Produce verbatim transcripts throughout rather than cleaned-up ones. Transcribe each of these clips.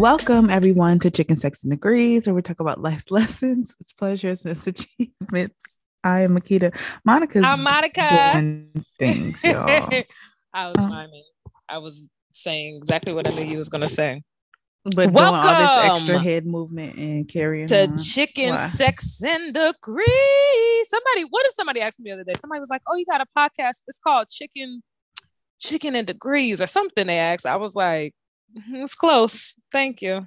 Welcome everyone to ChickenSexDegrees, where we talk about life's lessons, its pleasures, and its achievements. I am Maquita. Monica's I'm Monica. Things, y'all. I was um, miming. I was saying exactly what I knew you was gonna say. But welcome doing all this extra head movement and carrying to on. Chicken Why? Sex and Degrees. Somebody, what did somebody ask me the other day? Somebody was like, "Oh, you got a podcast? It's called Chicken, Chicken and Degrees or something." They asked. I was like, "It was close. Thank you.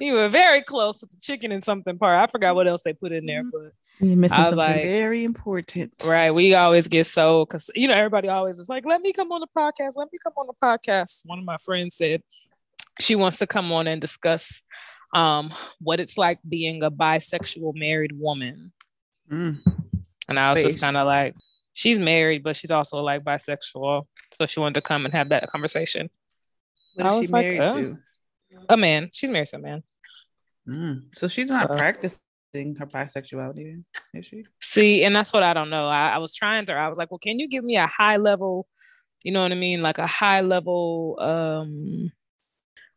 You were very close with the chicken and something part. I forgot what else they put in there, but." You're missing I was something like, very important. Right. We always get so, because, you know, everybody always is like, let me come on the podcast. Let me come on the podcast. One of my friends said she wants to come on and discuss um, what it's like being a bisexual married woman. Mm. And I was Face. just kind of like, she's married, but she's also like bisexual. So she wanted to come and have that conversation. What I is she like, married oh, to? A man. She's married to a man. Mm. So she's not so. practicing her bisexuality, is she? See, and that's what I don't know. I, I was trying to, I was like, well, can you give me a high level, you know what I mean? Like a high level um,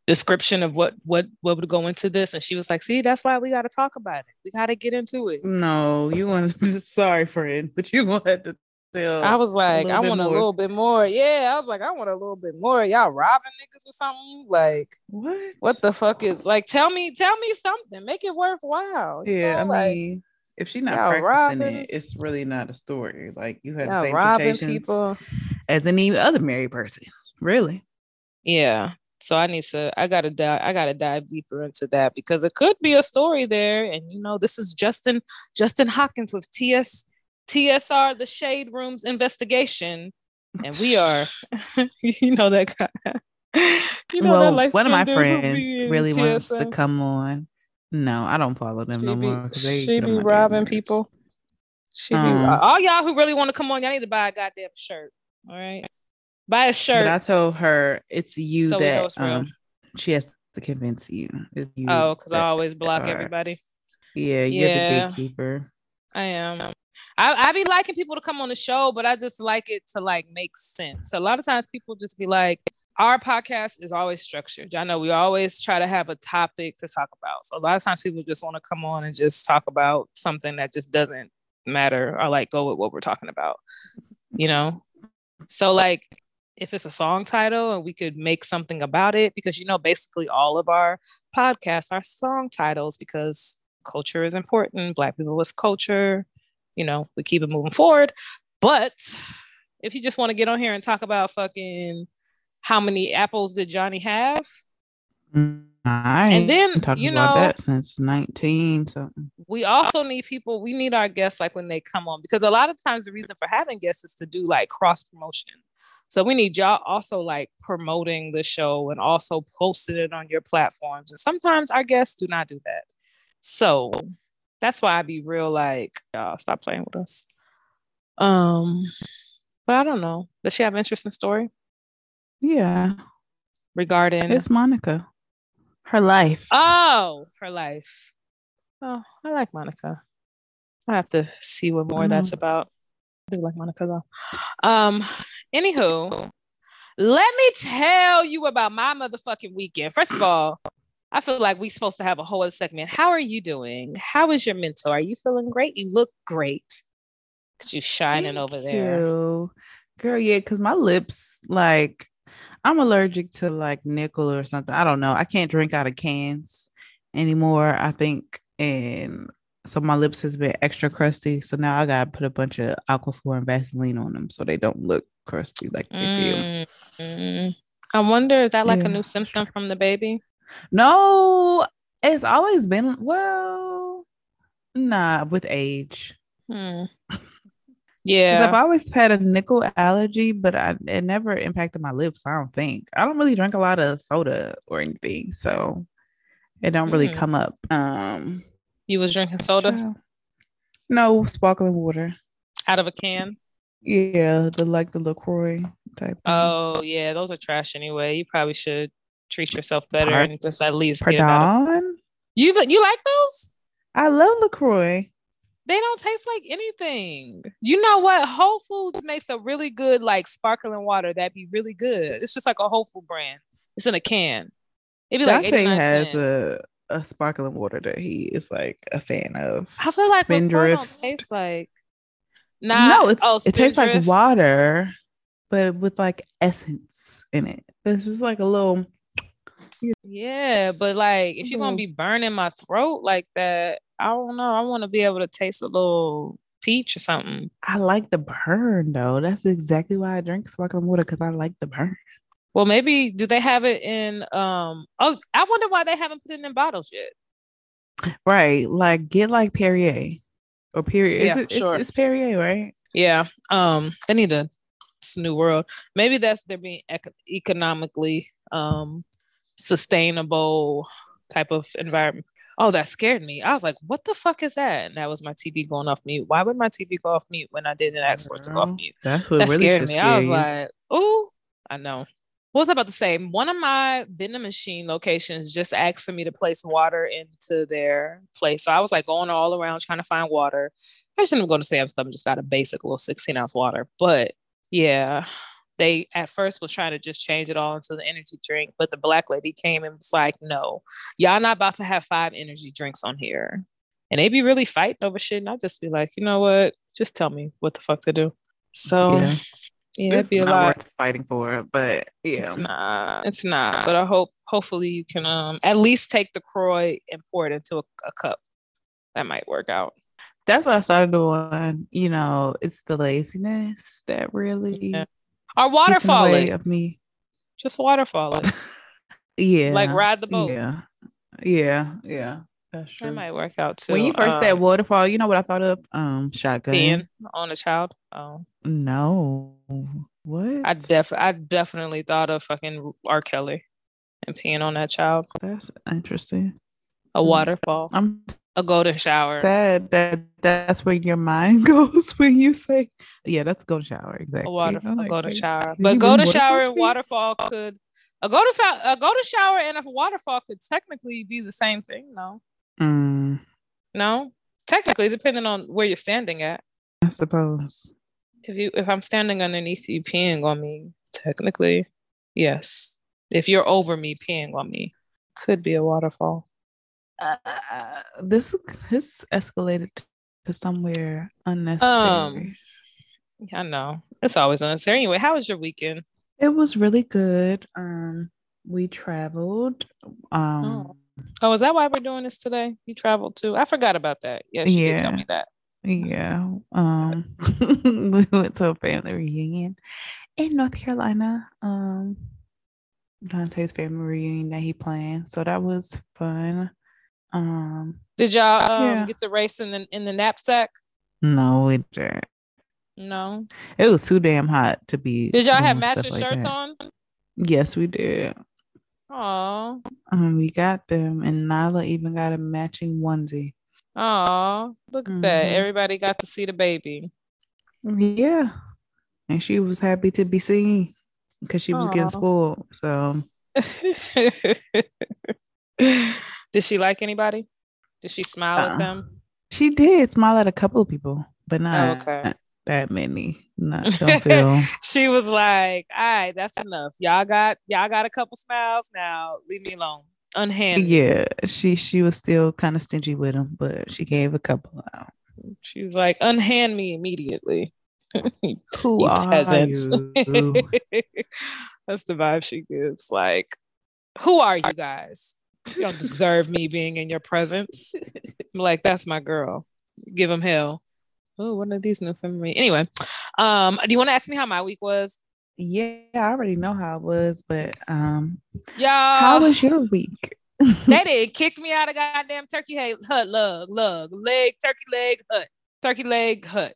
description of what, what, what would go into this. And she was like, see, that's why we got to talk about it. We got to get into it. No, you want to, sorry friend, but you're going to have to tell. I was like, I want more. a little bit more. Yeah. I was like, I want a little bit more. Y'all robbing niggas or something? Like, what, what the fuck is like, tell me, tell me something, make it worthwhile. You yeah. Know? I like, mean, if she's not practicing robbing, it, it's really not a story. Like you had the same temptations as any other married person, really. Yeah. So I need to, I gotta dive, I gotta dive deeper into that because it could be a story there. And you know, this is Justin, Justin Hawkins with T S T S R, the Shade Room's investigation. And we are, you know, that guy. You know, well, that like one of my friends really T S M wants to come on. No, I don't follow them she no be, more. They she be robbing people. She um, be rob- all y'all who really want to come on, y'all need to buy a goddamn shirt. All right. Buy a shirt. But I told her it's you so that it's um, she has to convince you. you oh, because I always block are. everybody. Yeah, you're yeah. the gatekeeper. I am. I, I be liking people to come on the show, but I just like it to like make sense. So a lot of times people just be like, our podcast is always structured. I know we always try to have a topic to talk about. So a lot of times people just want to come on and just talk about something that just doesn't matter or like go with what we're talking about, you know? So like if it's a song title and we could make something about it, because, you know, basically all of our podcasts are song titles because culture is important. Black people is culture. You know, we keep it moving forward. But if you just want to get on here and talk about fucking how many apples did Johnny have? I and then talking you know about that since nineteen something. We also need people. We need our guests like when they come on, because a lot of times the reason for having guests is to do like cross promotion. So we need y'all also like promoting the show and also posting it on your platforms. And sometimes our guests do not do that. So that's why I be real like, y'all stop playing with us. Um, but I don't know. Does she have an interesting story? Yeah. Regarding it's Monica. Her life. Oh, her life. Oh, I like Monica. I have to see what more that's about. I do like Monica though. Um, anywho, let me tell you about my motherfucking weekend. First of all, I feel like we're supposed to have a whole other segment. How are you doing? How is your mental? Are you feeling great? You look great. Cause you shining Thank over there. You. Girl, yeah, because my lips, like, I'm allergic to like nickel or something. I don't know. I can't drink out of cans anymore, I think. And so my lips has been extra crusty. So now I gotta put a bunch of Aquaphor and Vaseline on them so they don't look crusty like they feel. Mm-hmm. I wonder, is that like yeah. a new symptom from the baby? No, it's always been, well, nah, with age. Hmm. Yeah, I've always had a nickel allergy, but I, it never impacted my lips. I don't think I don't really drink a lot of soda or anything, so it don't really mm-hmm. come up. Um, you was drinking soda? Uh, no, sparkling water out of a can. Yeah, the like the LaCroix type. Oh thing. Yeah, those are trash anyway. You probably should treat yourself better Part- and just at least Pardon? get out of- You you like those? I love LaCroix. They don't taste like anything. You know what? Whole Foods makes a really good like sparkling water that'd be really good. It's just like a Whole Food brand. It's in a can. It'd be that like thing has a, a sparkling water that he is like a fan of. I feel like Spindrift don't taste like. Nah, no, it's oh, it tastes like water, but with like essence in it. This is like a little. Yeah, but like if you're gonna be burning my throat like that, I don't know. I want to be able to taste a little peach or something. I like the burn though. That's exactly why I drink sparkling water, because I like the burn. Well, maybe do they have it in? Um, oh, I wonder why they haven't put it in bottles yet. Right, like get like Perrier or Perrier. Yeah, it, sure. It's, it's Perrier, right? Yeah. Um, they need a new world. Maybe that's they're being ec- economically um. sustainable type of environment. Oh, that scared me. I was like, what the fuck is that? And that was my T V going off mute. Why would my T V go off mute when I didn't ask for it to go off mute? That's what that really scared me. Scary. I was like, oh, I know. What was I about to say? One of my vending machine locations just asked for me to place water into their place. So I was like going all around trying to find water. I just didn't go to Sam's Club and just got a basic little sixteen ounce water. But yeah. They at first was trying to just change it all into the energy drink, but the black lady came and was like, no, y'all not about to have five energy drinks on here. And they be really fighting over shit. And I'll just be like, you know what? Just tell me what the fuck to do. So yeah, yeah it'd be a lot worth fighting for it, but yeah. It's not. It's not. But I hope hopefully you can um at least take the Croix and pour it into a, a cup. That might work out. That's what I started doing. You know, it's the laziness that really yeah. Or waterfalling of me, just waterfalling. Yeah, like ride the boat. Yeah, yeah, yeah. That's true. That might work out too. When you first um, said waterfall, you know what I thought of? Um, shotgun. Being on a child. Oh no, what? I def I definitely thought of fucking R. Kelly and peeing on that child. That's interesting. A waterfall. I'm a golden shower. Sad that that's where your mind goes when you say, yeah, that's a golden shower. Exactly. A, water, a like, golden shower. But golden shower and waterfall could, a golden, a golden shower and a waterfall could technically be the same thing, no? Mm. No? Technically, depending on where you're standing at. I suppose. If you, if I'm standing underneath you peeing on me, technically, yes. If you're over me peeing on me, could be a waterfall. Uh, this this escalated to somewhere unnecessary. Um, I know it's always unnecessary. Anyway, how was your weekend? It was really good. Um, we traveled. Um, oh. oh, is that why we're doing this today? You traveled too. I forgot about that. Yeah, she yeah, did tell me that. Yeah. Um, we went to a family reunion in North Carolina. Um, Dante's family reunion that he planned, so that was fun. Um did y'all um, yeah. get to race in the in the knapsack? No, we didn't. No, it was too damn hot to be. Did y'all have matching like shirts that. on? Yes, we did. Oh, um, we got them, and Nyla even got a matching onesie. Oh, look at mm-hmm. that! Everybody got to see the baby. Yeah, and she was happy to be seen because she was Aww. getting spoiled. So. Did she like anybody? Did she smile uh, at them? She did smile at a couple of people, but not, oh, okay. not that many. Not don't feel. She was like, all right, that's enough. Y'all got y'all got a couple smiles now. Leave me alone. Unhandy. Yeah, she she was still kind of stingy with them, but she gave a couple out. She was like, unhand me immediately. Who you are peasants. You? That's the vibe she gives. Like, who are you guys? You don't deserve me being in your presence. I'm like, that's my girl. Give them hell. Oh, what are these new family? Anyway, um, do you want to ask me how my week was? Yeah, I already know how it was, but um, y'all, how was your week? They did kick me out of goddamn Turkey Hut, lug, lug, leg, Turkey Leg Hut, Turkey Leg Hut,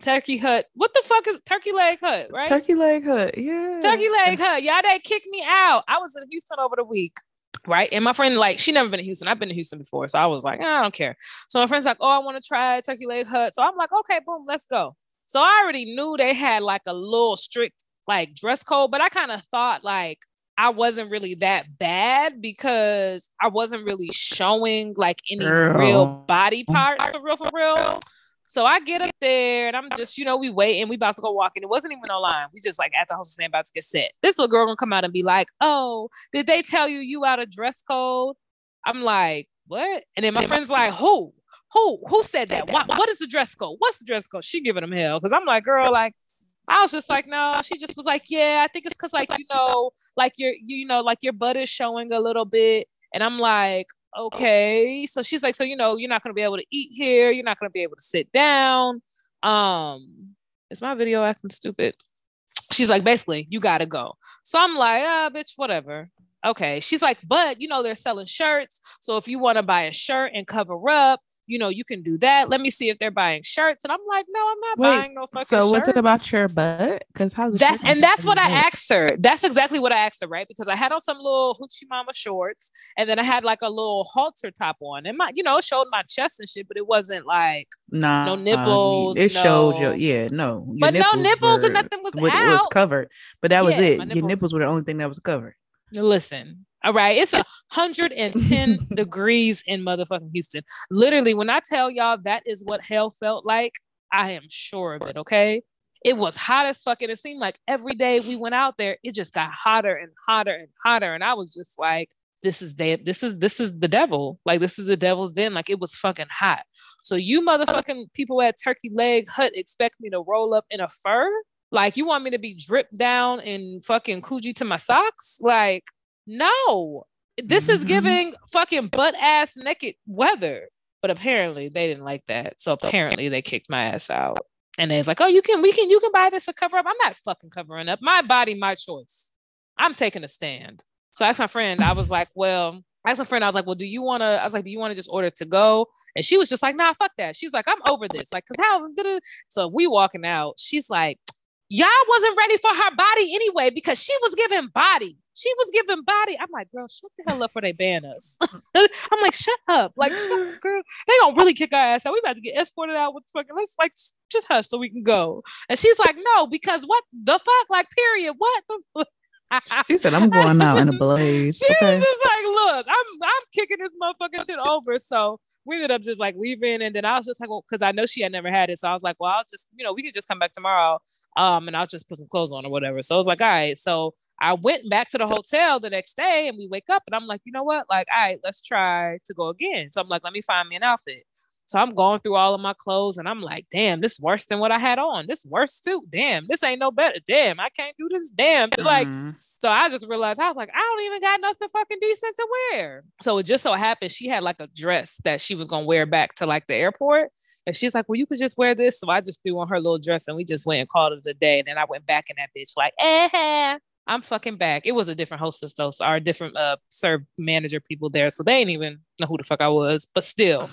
Turkey Hut. What the fuck is Turkey Leg Hut? Right? Turkey Leg Hut. Yeah. Turkey Leg Hut. Y'all, they kicked me out. I was in Houston over the week. Right. And my friend, like, she never been to Houston. I've been to Houston before. So I was like, I don't care. So my friend's like, oh, I want to try Turkey Leg Hut. So I'm like, okay, boom, let's go. So I already knew they had like a little strict like dress code, but I kind of thought like I wasn't really that bad because I wasn't really showing like any Girl. real body parts for real, for real. So I get up there and I'm just, you know, we wait and we about to go walking. It wasn't even online. We just like at the hostess stand about to get set. This little girl gonna come out and be like, oh, did they tell you you out of dress code? I'm like, what? And then my friend's like, who? Who? Who said that? What, what is the dress code? What's the dress code? She giving them hell. Cause I'm like, girl, like, I was just like, no, she just was like, yeah, I think it's cause like, you know, like your, you know, like your butt is showing a little bit. And I'm like, okay. So she's like, so, you know, you're not going to be able to eat here. You're not going to be able to sit down. Um, is my video acting stupid? She's like, basically you got to go. So I'm like, ah, oh, bitch, whatever. Okay. She's like, but you know, they're selling shirts. So if you want to buy a shirt and cover up, you know, you can do that. Let me see if they're buying shirts. And I'm like, no, I'm not Wait, buying no fucking so shirts. So was it about your butt? Because how's that's and that's what I asked her. That's exactly what I asked her, right? Because I had on some little hoochie mama shorts, and then I had like a little halter top on, and my, you know, it showed my chest and shit, but it wasn't like nah, no nipples. Um, it no. showed your yeah, no, your but nipples no nipples were, and nothing was out. It was covered, but that was yeah, it. Nipples. Your nipples were the only thing that was covered. Listen. All right. It's one hundred ten degrees in motherfucking Houston. Literally, when I tell y'all that is what hell felt like, I am sure of it. Okay. It was hot as fuck. And it seemed like every day we went out there, it just got hotter and hotter and hotter. And I was just like, this is de- this is this is the devil. Like, this is the devil's den. Like, it was fucking hot. So you motherfucking people at Turkey Leg Hut expect me to roll up in a fur? Like, you want me to be dripped down and fucking coochie to my socks? Like, no, this is giving fucking butt ass naked weather. But apparently they didn't like that. So apparently they kicked my ass out. And they was like, oh, you can, we can, you can buy this to cover up. I'm not fucking covering up. My body, my choice. I'm taking a stand. So I asked my friend, I was like, well, I asked my friend, I was like, well, do you want to, I was like, do you want to just order to go? And she was just like, nah, fuck that. She was like, I'm over this. Like, cause how, so we walking out. She's like, y'all wasn't ready for her body anyway, because she was giving body. She was giving body. I'm like, girl, shut the hell up or they ban us. I'm like, shut up. Like, shut up, girl. They gonna really kick our ass out. We about to get escorted out with fucking, let's like, just hush so we can go. And she's like, no, because what the fuck? Like, period. What the fuck? She said, I'm going out in a blaze. She okay. was just like, look, I'm I'm kicking this motherfucking shit over. So we ended up just like leaving. And then I was just like, well, because I know she had never had it. So I was like, well, I'll just, you know, we could just come back tomorrow. Um, and I'll just put some clothes on or whatever. So I was like, all right. So I went back to the hotel the next day and we wake up and I'm like, you know what? Like, all right, let's try to go again. So I'm like, let me find me an outfit. So I'm going through all of my clothes and I'm like, damn, this is worse than what I had on. This worse too. Damn, this ain't no better. Damn, I can't do this. Damn. Mm-hmm. Like, so I just realized, I was like, I don't even got nothing fucking decent to wear. So it just so happened she had like a dress that she was going to wear back to like the airport. And she's like, well, you could just wear this. So I just threw on her little dress and we just went and called it a day. And then I went back in that bitch like, eh, I'm fucking back. It was a different hostess though, so our different uh, serve manager people there. So they didn't even know who the fuck I was, but still,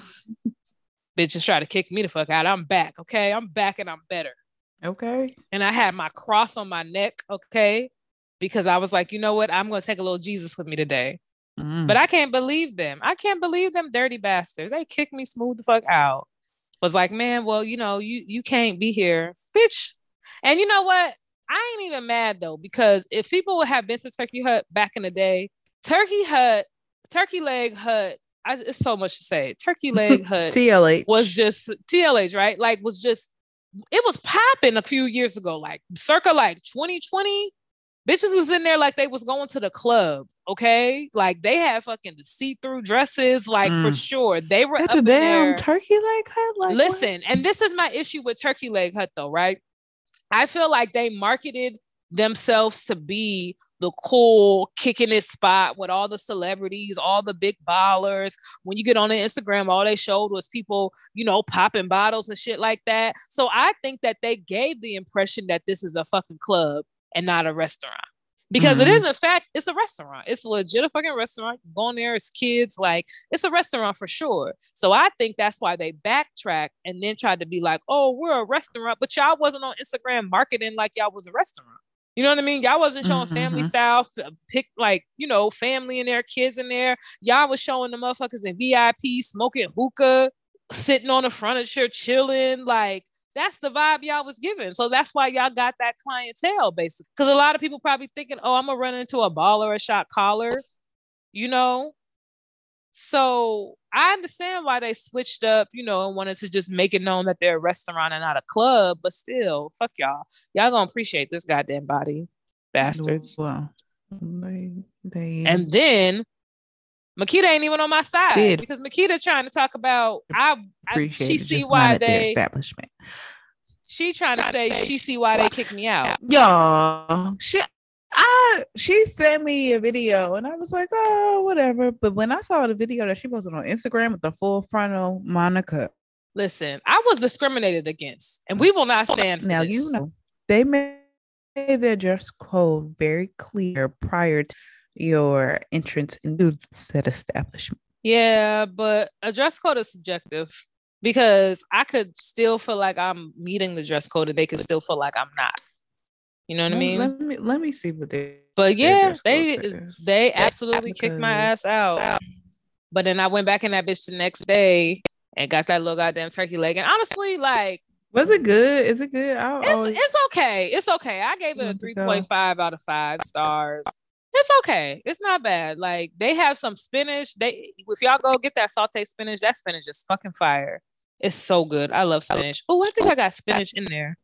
bitches try to kick me the fuck out. I'm back. Okay. I'm back and I'm better. Okay. And I had my cross on my neck. Okay. Because I was like, you know what? I'm going to take a little Jesus with me today. Mm. But I can't believe them. I can't believe them dirty bastards. They kicked me smooth the fuck out. Was like, man, well, you know, you, you can't be here, bitch. And you know what? I ain't even mad though, because if people would have been to Turkey Hut back in the day, Turkey Hut, Turkey Leg Hut, I, it's so much to say. Turkey Leg Hut T L H was just, T L H, right? Like, was just, it was popping a few years ago, like circa like twenty twenty. Bitches was in there like they was going to the club, okay? Like, they had fucking the see-through dresses, like, mm. for sure. They were That's up a in damn there. Turkey Leg Hut? Like, listen, what? And this is my issue with Turkey Leg Hut, though, right? I feel like they marketed themselves to be the cool kicking it spot with all the celebrities, all the big ballers. When you get on their Instagram, all they showed was people, you know, popping bottles and shit like that. So I think that they gave the impression that this is a fucking club and not a restaurant, because mm-hmm. it is, in fact, it's a restaurant. It's a legit a fucking restaurant. You go in there, it's kids, like, it's a restaurant for sure. So I think that's why they backtracked and then tried to be like, oh, we're a restaurant, but y'all wasn't on Instagram marketing like y'all was a restaurant. You know what I mean? Y'all wasn't showing mm-hmm. family style, pick like, you know, family in there, kids in there. Y'all was showing the motherfuckers in V I P, smoking hookah, sitting on the furniture, chilling, like, that's the vibe y'all was giving. So that's why y'all got that clientele, basically. Because a lot of people probably thinking, oh, I'm going to run into a baller, a shot caller, you know? So I understand why they switched up, you know, and wanted to just make it known that they're a restaurant and not a club. But still, fuck y'all. Y'all gonna appreciate this goddamn body, bastards. Well, they, they... And then Maquita ain't even on my side Did. because Maquita trying to talk about I, I she see why they establishment. She trying to say, say she see why they kicked me out. Y'all, she I she sent me a video and I was like, oh, whatever. But when I saw the video that she posted on Instagram with the full frontal Monica, listen, I was discriminated against, and we will not stand for now. This. You know, they made their dress code very clear prior to your entrance into said establishment. Yeah, but a dress code is subjective, because I could still feel like I'm meeting the dress code and they could still feel like I'm not. You know what let, I mean? Let me let me see what they. But yeah, they is. they absolutely because... kicked my ass out. But then I went back in that bitch the next day and got that little goddamn turkey leg. And honestly, like, was it good? Is it good? I'll, it's I'll... it's okay. It's okay. I gave it a three point five out of five stars. It's okay. It's not bad. Like, they have some spinach. They if y'all go get that sauteed spinach, that spinach is fucking fire. It's so good. I love spinach. Oh, I think I got spinach in there.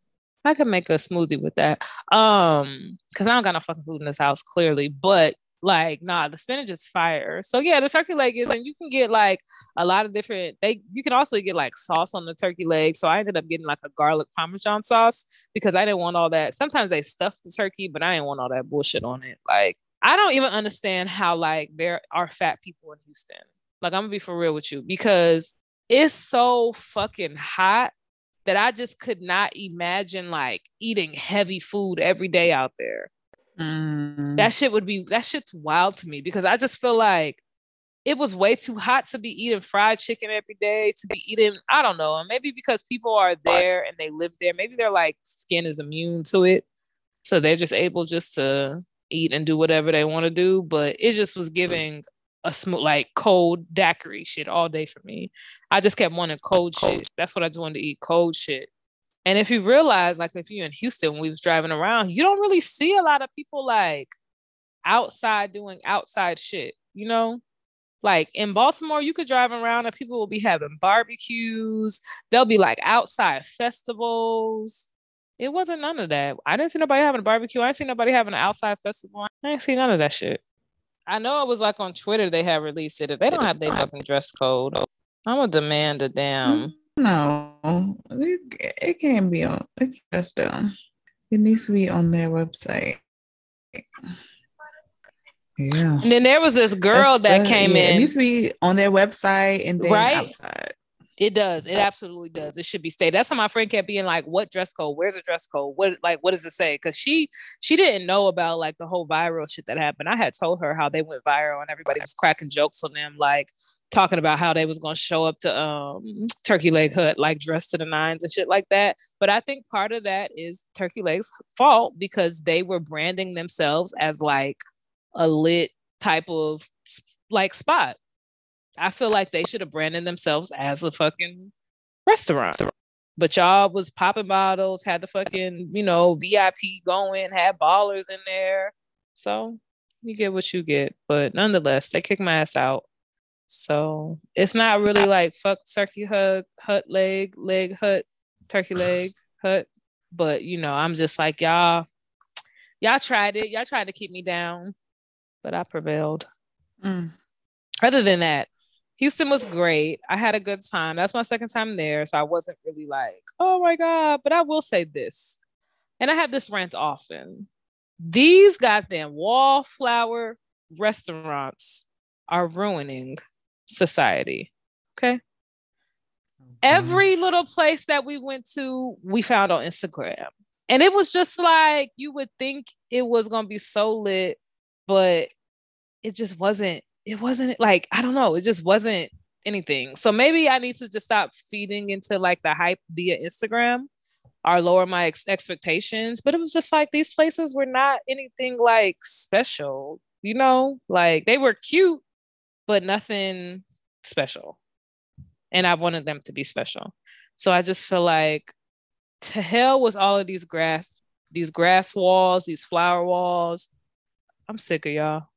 I could make a smoothie with that. Um, because I don't got no fucking food in this house, clearly. But like, nah, the spinach is fire. So yeah, the turkey leg is, and you can get like a lot of different. They you can also get like sauce on the turkey leg. So I ended up getting like a garlic parmesan sauce because I didn't want all that. Sometimes they stuff the turkey, but I didn't want all that bullshit on it. Like, I don't even understand how like there are fat people in Houston. Like, I'm gonna be for real with you, because it's so fucking hot that I just could not imagine like eating heavy food every day out there. Mm. That shit would be, that shit's wild to me, because I just feel like it was way too hot to be eating fried chicken every day, to be eating, I don't know, and maybe because people are there and they live there, maybe their like skin is immune to it. So they're just able just to eat and do whatever they want to do. But it just was giving a smooth, like cold daiquiri shit all day for me. I just kept wanting cold, cold shit. That's what I just wanted to eat, cold shit. And if you realize, like, if you're in Houston, when we was driving around, you don't really see a lot of people like outside doing outside shit, you know? Like in Baltimore, you could drive around and people will be having barbecues. They'll be like outside festivals. It wasn't none of that. I didn't see nobody having a barbecue. I didn't see nobody having an outside festival. I didn't see none of that shit. I know it was like on Twitter they had released it. If they don't have their fucking dress code, I'm gonna demand a damn. No, it, it can't be on. It's just down. It needs to be on their website. Yeah. And then there was this girl That's that came yeah, in. It needs to be on their website and then right? outside. It does. It absolutely does. It should be stated. That's how my friend kept being like, what dress code? Where's the dress code? What, like, what does it say? Because she she didn't know about like the whole viral shit that happened. I had told her how they went viral and everybody was cracking jokes on them, like talking about how they was going to show up to um, Turkey Leg Hut, like dressed to the nines and shit like that. But I think part of that is Turkey Leg's fault, because they were branding themselves as like a lit type of like spot. I feel like they should have branded themselves as a fucking restaurant. But y'all was popping bottles, had the fucking, you know, V I P going, had ballers in there. So you get what you get. But nonetheless, they kicked my ass out. So it's not really like fuck turkey hug, hut leg, leg hut, turkey leg hut. But, you know, I'm just like, y'all, y'all tried it. Y'all tried to keep me down, but I prevailed. Mm. Other than that, Houston was great. I had a good time. That's my second time there. So I wasn't really like, oh my God. But I will say this, and I have this rant often. These goddamn wallflower restaurants are ruining society. Okay. Mm-hmm. Every little place that we went to, we found on Instagram. And it was just like, you would think it was going to be so lit, but it just wasn't. It wasn't like, I don't know. It just wasn't anything. So maybe I need to just stop feeding into like the hype via Instagram or lower my ex- expectations. But it was just like, these places were not anything like special, you know, like they were cute, but nothing special. And I wanted them to be special. So I just feel like to hell with all of these grass, these grass walls, these flower walls. I'm sick of y'all.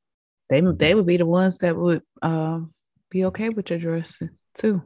They they would be the ones that would um, be okay with your dress too.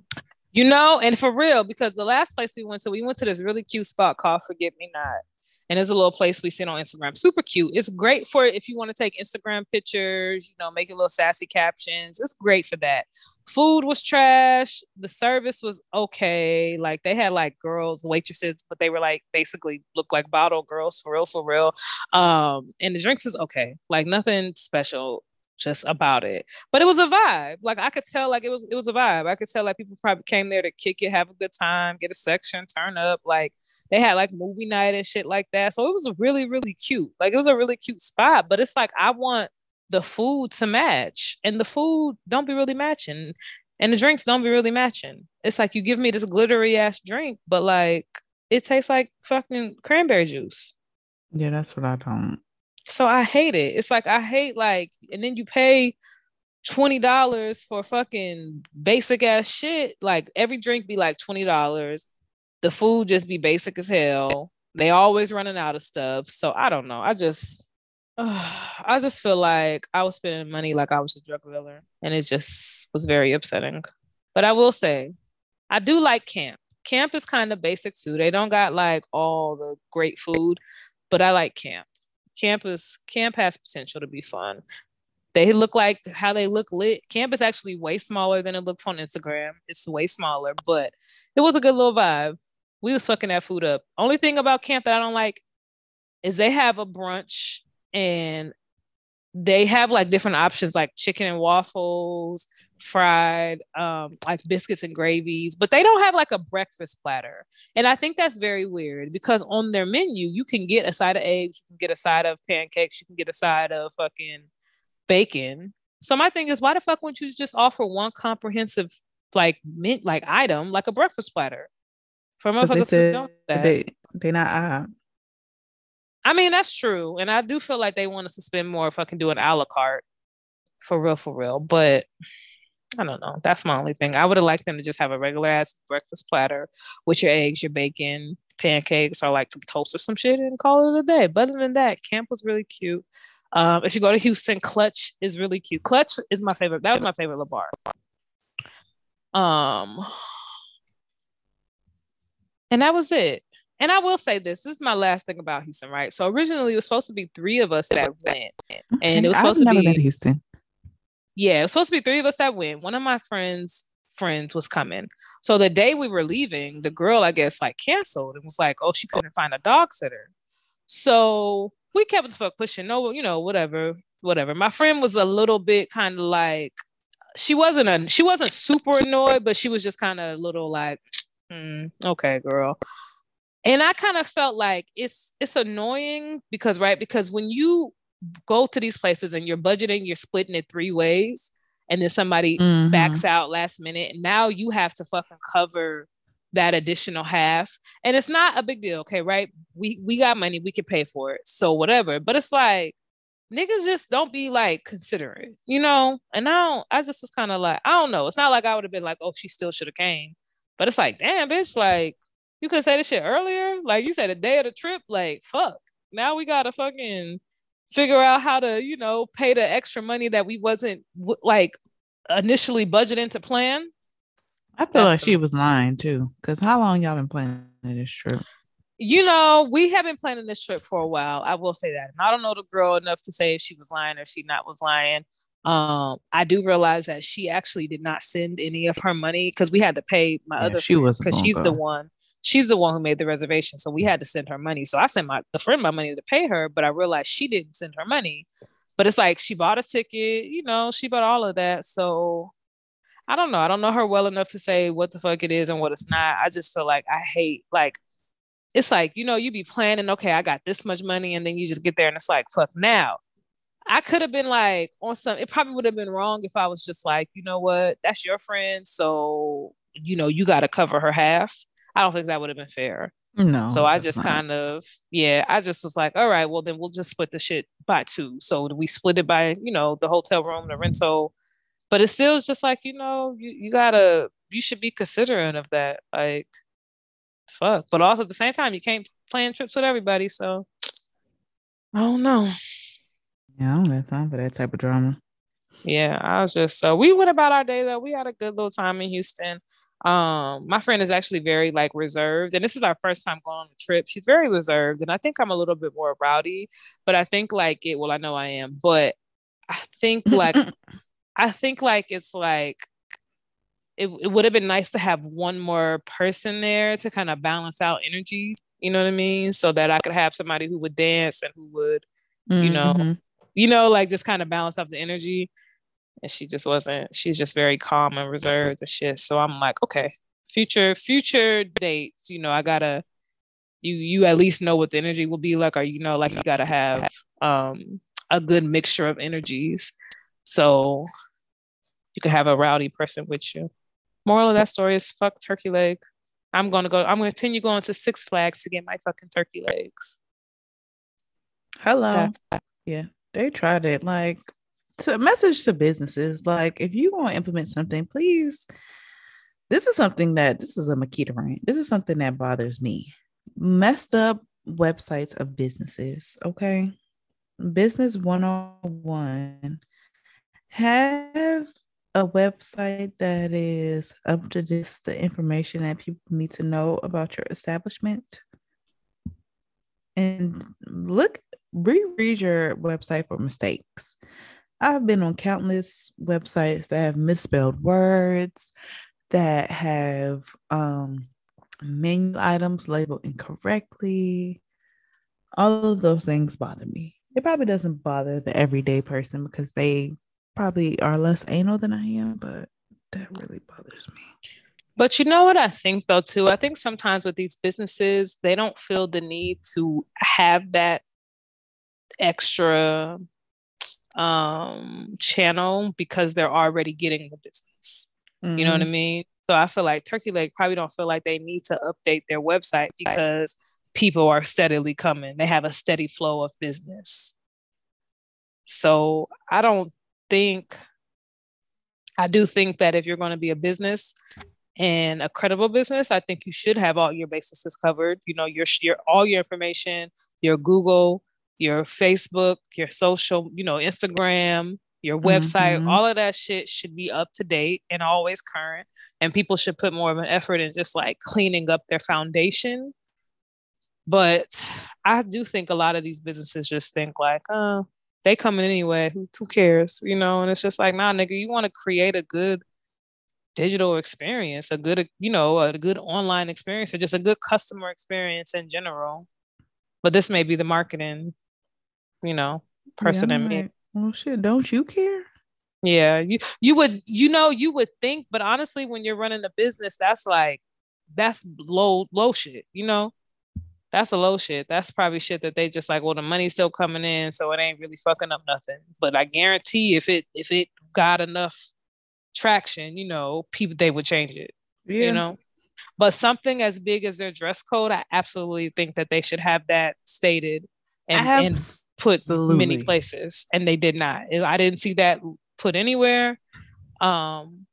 You know, and for real, because the last place we went to, we went to this really cute spot called Forgive Me Not. And it's a little place we seen on Instagram. Super cute. It's great for if you want to take Instagram pictures, you know, make a little sassy captions. It's great for that. Food was trash. The service was okay. Like they had like girls, waitresses, but they were like basically looked like bottle girls for real, for real. Um, and the drinks is okay. Like nothing special just about it, but it was a vibe. Like I could tell, like it was, it was a vibe. I could tell like people probably came there to kick it, have a good time, get a section, turn up. Like they had like movie night and shit like that. So it was really, really cute. Like it was a really cute spot, but it's like, I want the food to match, and the food don't be really matching, and the drinks don't be really matching. It's like, you give me this glittery ass drink, but like it tastes like fucking cranberry juice. Yeah, that's what I don't. So I hate it. It's like, I hate like, and then you pay twenty dollars for fucking basic ass shit. Like every drink be like twenty dollars. The food just be basic as hell. They always running out of stuff. So I don't know. I just, uh, I just feel like I was spending money like I was a drug dealer, and it just was very upsetting. But I will say, I do like camp. Camp is kind of basic too. They don't got like all the great food, but I like camp. Campus camp has potential to be fun. They look like how they look lit. Camp is actually way smaller than it looks on Instagram. It's way smaller, but it was a good little vibe. We was fucking that food up. Only thing about camp that I don't like is they have a brunch and they have like different options, like chicken and waffles, fried, um, like biscuits and gravies, but they don't have like a breakfast platter. And I think that's very weird, because on their menu, you can get a side of eggs, you can get a side of pancakes, you can get a side of fucking bacon. So my thing is, why the fuck wouldn't you just offer one comprehensive like mint, like item, like a breakfast platter? For motherfuckers who don't do that. They, they not uh... I mean, that's true. And I do feel like they want us to spend more if I can do an a la carte for real, for real. But I don't know. That's my only thing. I would have liked them to just have a regular ass breakfast platter with your eggs, your bacon, pancakes, or like some toast or some shit, and call it a day. But other than that, camp was really cute. Um, if you go to Houston, Clutch is really cute. Clutch is my favorite. That was my favorite little bar. Um, and that was it. And I will say this, this is my last thing about Houston, right? So originally it was supposed to be three of us that went. And it was supposed I've never to be been to Houston. Yeah, it was supposed to be three of us that went. One of my friends' friends was coming. So the day we were leaving, the girl, I guess, like canceled and was like, oh, she couldn't find a dog sitter. So we kept the fuck pushing. No, you know, whatever, whatever. My friend was a little bit kind of like, she wasn't a, she wasn't super annoyed, but she was just kind of a little like, mm, okay, girl. And I kind of felt like it's it's annoying because, right, because when you go to these places and you're budgeting, you're splitting it three ways, and then somebody mm-hmm. backs out last minute, and now you have to fucking cover that additional half. And it's not a big deal, okay, right? We we got money, we can pay for it, so whatever. But it's like, niggas just don't be like considerate, you know? And I don't, I just was kind of like, I don't know. It's not like I would have been like, oh, she still should have came. But it's like, damn, bitch, like, you could say this shit earlier. Like you said, the day of the trip, like, fuck. Now we got to fucking figure out how to, you know, pay the extra money that we wasn't w- like initially budgeting to plan. I feel That's like the- she was lying too. Cause how long y'all been planning this trip? You know, we have been planning this trip for a while. I will say that. And I don't know the girl enough to say if she was lying or she not was lying. Um, I do realize that she actually did not send any of her money because we had to pay my yeah, other friend because she's go. the one. She's the one who made the reservation. So we had to send her money. So I sent my the friend my money to pay her, but I realized she didn't send her money. But it's like she bought a ticket, you know, she bought all of that. So I don't know. I don't know her well enough to say what the fuck it is and what it's not. I just feel like I hate, like, it's like, you know, you be planning, okay, I got this much money, and then you just get there and it's like, fuck now. I could have been like on some, it probably would have been wrong if I was just like, you know what, that's your friend. So, you know, you got to cover her half. I don't think that would have been fair. No. So I just not. kind of, yeah, I just was like, all right, well, then we'll just split the shit by two. So we split it by, you know, the hotel room, the rental. But it still is just like, you know, you, you gotta, you should be considerate of that. Like, fuck. But also at the same time, you can't plan trips with everybody. So I don't know. Yeah, I don't have time for that type of drama. Yeah, I was just so we went about our day though. We had a good little time in Houston. Um, my friend is actually very like reserved, and this is our first time going on a trip. She's very reserved, and I think I'm a little bit more rowdy, but I think like it, well, I know I am, but I think like, I think like, it's like, it, it would have been nice to have one more person there to kind of balance out energy, you know what I mean? So that I could have somebody who would dance and who would, mm-hmm. you know, you know, like just kind of balance up the energy. And she just wasn't, she's just very calm and reserved and shit. So I'm like, okay, future, future dates, you know, I gotta, you, you at least know what the energy will be like, or, you know, like you gotta have um, a good mixture of energies. So you can have a rowdy person with you. Moral of that story is fuck turkey leg. I'm going to go, I'm going to continue going to Six Flags to get my fucking turkey legs. Hello. That's- yeah, they tried it. Like, to message to businesses, like if you want to implement something, please, this is something that this is a Maquita rant. This is something that bothers me. Messed up websites of businesses. Okay. Business one oh one. Have a website that is up to just the information that people need to know about your establishment. And look, reread your website for mistakes. I've been on countless websites that have misspelled words, that have um, menu items labeled incorrectly. All of those things bother me. It probably doesn't bother the everyday person because they probably are less anal than I am, but that really bothers me. But you know what I think though, too? I think sometimes with these businesses, they don't feel the need to have that extra um channel because they're already getting the business. Mm-hmm. You know what I mean? So I feel like Turkey Leg probably don't feel like they need to update their website because people are steadily coming. They have a steady flow of business. So I don't think, I do think that if you're going to be a business and a credible business, I think you should have all your bases covered. You know, your, your all your information, your Google, your Facebook, your social, you know, Instagram, your website, mm-hmm. all of that shit should be up to date and always current. And people should put more of an effort in just like cleaning up their foundation. But I do think a lot of these businesses just think like, oh, they coming anyway. Who, who cares? You know, and it's just like, nah, nigga, you want to create a good digital experience, a good, you know, a good online experience or just a good customer experience in general. But this may be the marketing, you know, person yeah, in me. Like, well, shit, don't you care? Yeah, you you would, you know, you would think, but honestly, when you're running a business, that's like, that's low, low shit, you know? That's a low shit. That's probably shit that they just like, well, the money's still coming in, so it ain't really fucking up nothing. But I guarantee if it if it got enough traction, you know, people, they would change it, yeah. you know? But something as big as their dress code, I absolutely think that they should have that stated and, and put many places. And they did not. I didn't see that put anywhere. Um,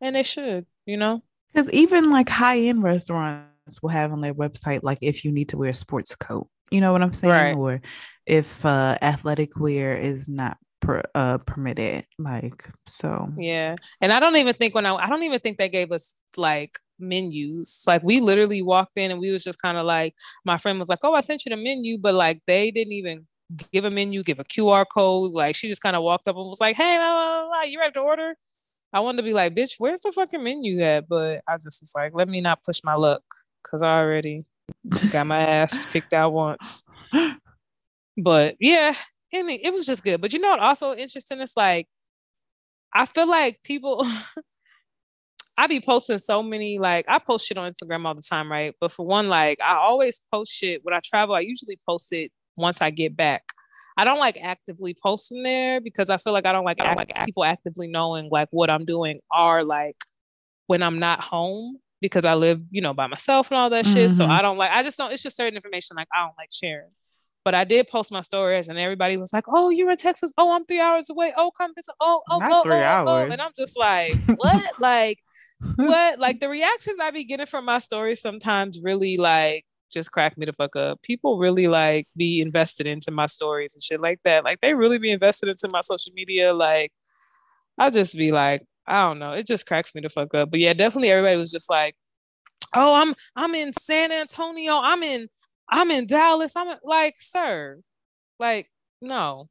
and they should, you know? Because even like high-end restaurants will have on their website, like if you need to wear a sports coat, you know what I'm saying? Right. Or if uh, athletic wear is not Per, uh permitted, like, so yeah. And I don't even think when I I don't even think they gave us like menus. Like we literally walked in and we was just kind of like, my friend was like, oh, I sent you the menu, but like they didn't even give a menu, give a Q R code. Like she just kind of walked up and was like, hey, blah, blah, blah, you ready to order? I wanted to be like, bitch, where's the fucking menu at? But I just was like, let me not push my luck because I already got my ass kicked out once. But yeah. And it was just good. But you know what also interesting? It's like, I feel like people, I be posting so many, like I post shit on Instagram all the time, right? But for one, like I always post shit when I travel. I usually post it once I get back. I don't like actively posting there because I feel like I don't like, I don't act- like people actively knowing like what I'm doing are like when I'm not home because I live, you know, by myself and all that mm-hmm. shit. So I don't like, I just don't, it's just certain information like I don't like sharing. But I did post my stories and everybody was like, oh, you're in Texas. Oh, I'm three hours away. Oh, come visit. Oh, oh, Not oh, three oh, hours. oh. And I'm just like, what? like, what? Like the reactions I be getting from my stories sometimes really like just crack me the fuck up. People really like be invested into my stories and shit like that. Like they really be invested into my social media. Like I'll just be like, I don't know. It just cracks me the fuck up. But yeah, definitely everybody was just like, oh, I'm I'm in San Antonio. I'm in I'm in Dallas. I'm in, like, sir, like, no.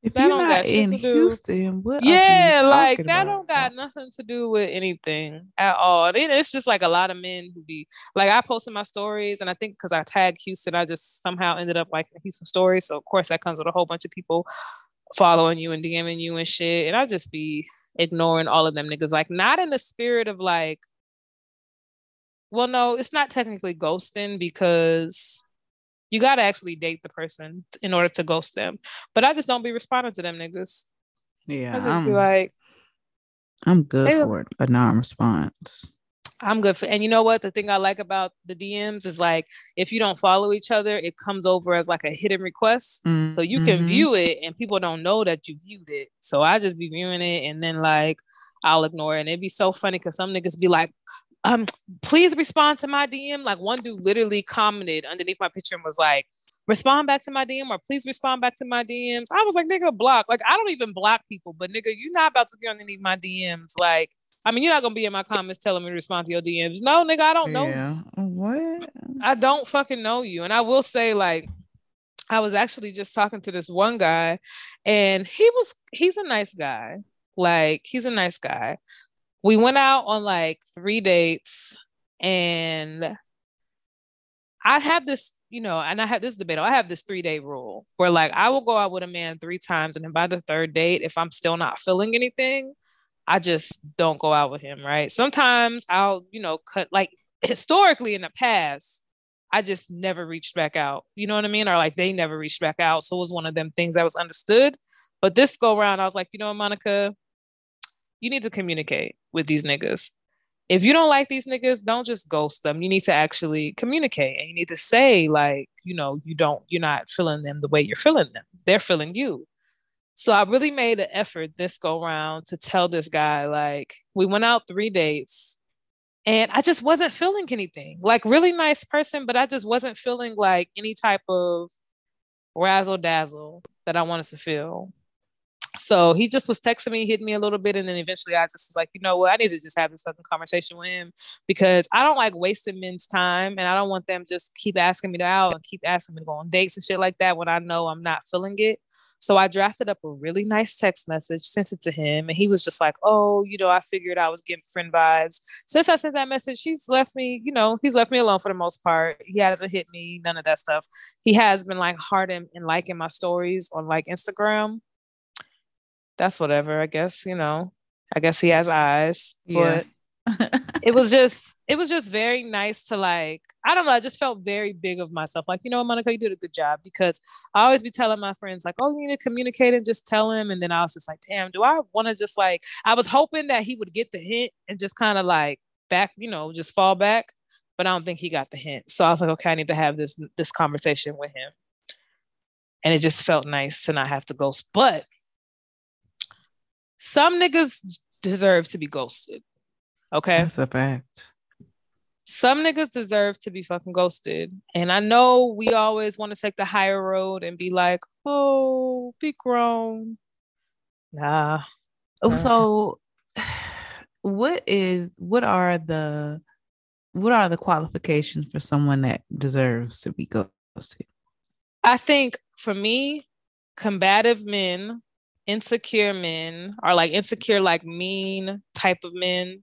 If that you're don't not got in shit to Houston, do. What yeah, like that about? Don't got nothing to do with anything at all. Then it's just like a lot of men who be like, I posted my stories, and I think because I tagged Houston, I just somehow ended up like a Houston story. So of course that comes with a whole bunch of people following you and DMing you and shit. And I just be ignoring all of them niggas, like not in the spirit of like, well, no, it's not technically ghosting because you got to actually date the person in order to ghost them. But I just don't be responding to them niggas. Yeah. I just I'm, be like. I'm good hey, for it, a non-response. I'm good for And you know what? The thing I like about the D Ms is like, if you don't follow each other, it comes over as like a hidden request. Mm-hmm. So you can view it and people don't know that you viewed it. So I just be viewing it and then like, I'll ignore it. And it'd be so funny because some niggas be like, Um, please respond to my D M. Like one dude literally commented underneath my picture and was like, respond back to my D M or please respond back to my D Ms. I was like, nigga, block. Like, I don't even block people, but nigga, you're not about to be underneath my D Ms. Like, I mean, you're not going to be in my comments telling me to respond to your D Ms. No, nigga, I don't know. Yeah. What? I don't fucking know you. And I will say, like, I was actually just talking to this one guy and he was, he's a nice guy. Like, he's a nice guy. We went out on like three dates and I have this, you know, and I had this debate. I have this three day rule where like I will go out with a man three times. And then by the third date, if I'm still not feeling anything, I just don't go out with him. Right. Sometimes I'll, you know, cut like historically in the past, I just never reached back out. You know what I mean? Or like they never reached back out. So it was one of them things that was understood. But this go around, I was like, you know, Monica, you need to communicate with these niggas. If you don't like these niggas, don't just ghost them. You need to actually communicate and you need to say like, you know, you don't, you're not feeling them the way you're feeling them. They're feeling you. So I really made an effort this go round to tell this guy, like, we went out three dates and I just wasn't feeling anything. Like, really nice person, but I just wasn't feeling like any type of razzle dazzle that I wanted to feel. So he just was texting me, hitting me a little bit. And then eventually I just was like, you know what? I need to just have this fucking conversation with him because I don't like wasting men's time. And I don't want them just keep asking me to out and keep asking me to go on dates and shit like that when I know I'm not feeling it. So I drafted up a really nice text message, sent it to him. And he was just like, oh, you know, I figured I was getting friend vibes. Since I sent that message, he's left me, you know, he's left me alone for the most part. He hasn't hit me, none of that stuff. He has been like hardened and liking my stories on like Instagram. That's whatever, I guess, you know, I guess he has eyes, but yeah. it was just, it was just very nice to like, I don't know. I just felt very big of myself. Like, you know, Monica, you did a good job because I always be telling my friends like, oh, you need to communicate and just tell him. And then I was just like, damn, do I want to just like, I was hoping that he would get the hint and just kind of like back, you know, just fall back. But I don't think he got the hint. So I was like, okay, I need to have this, this conversation with him. And it just felt nice to not have to ghost, but some niggas deserve to be ghosted. Okay. That's a fact. Some niggas deserve to be fucking ghosted. And I know we always want to take the higher road and be like, oh, be grown. Nah. nah. So what is what are the what are the qualifications for someone that deserves to be ghosted? I think for me, combative men, insecure men are like insecure, like mean type of men.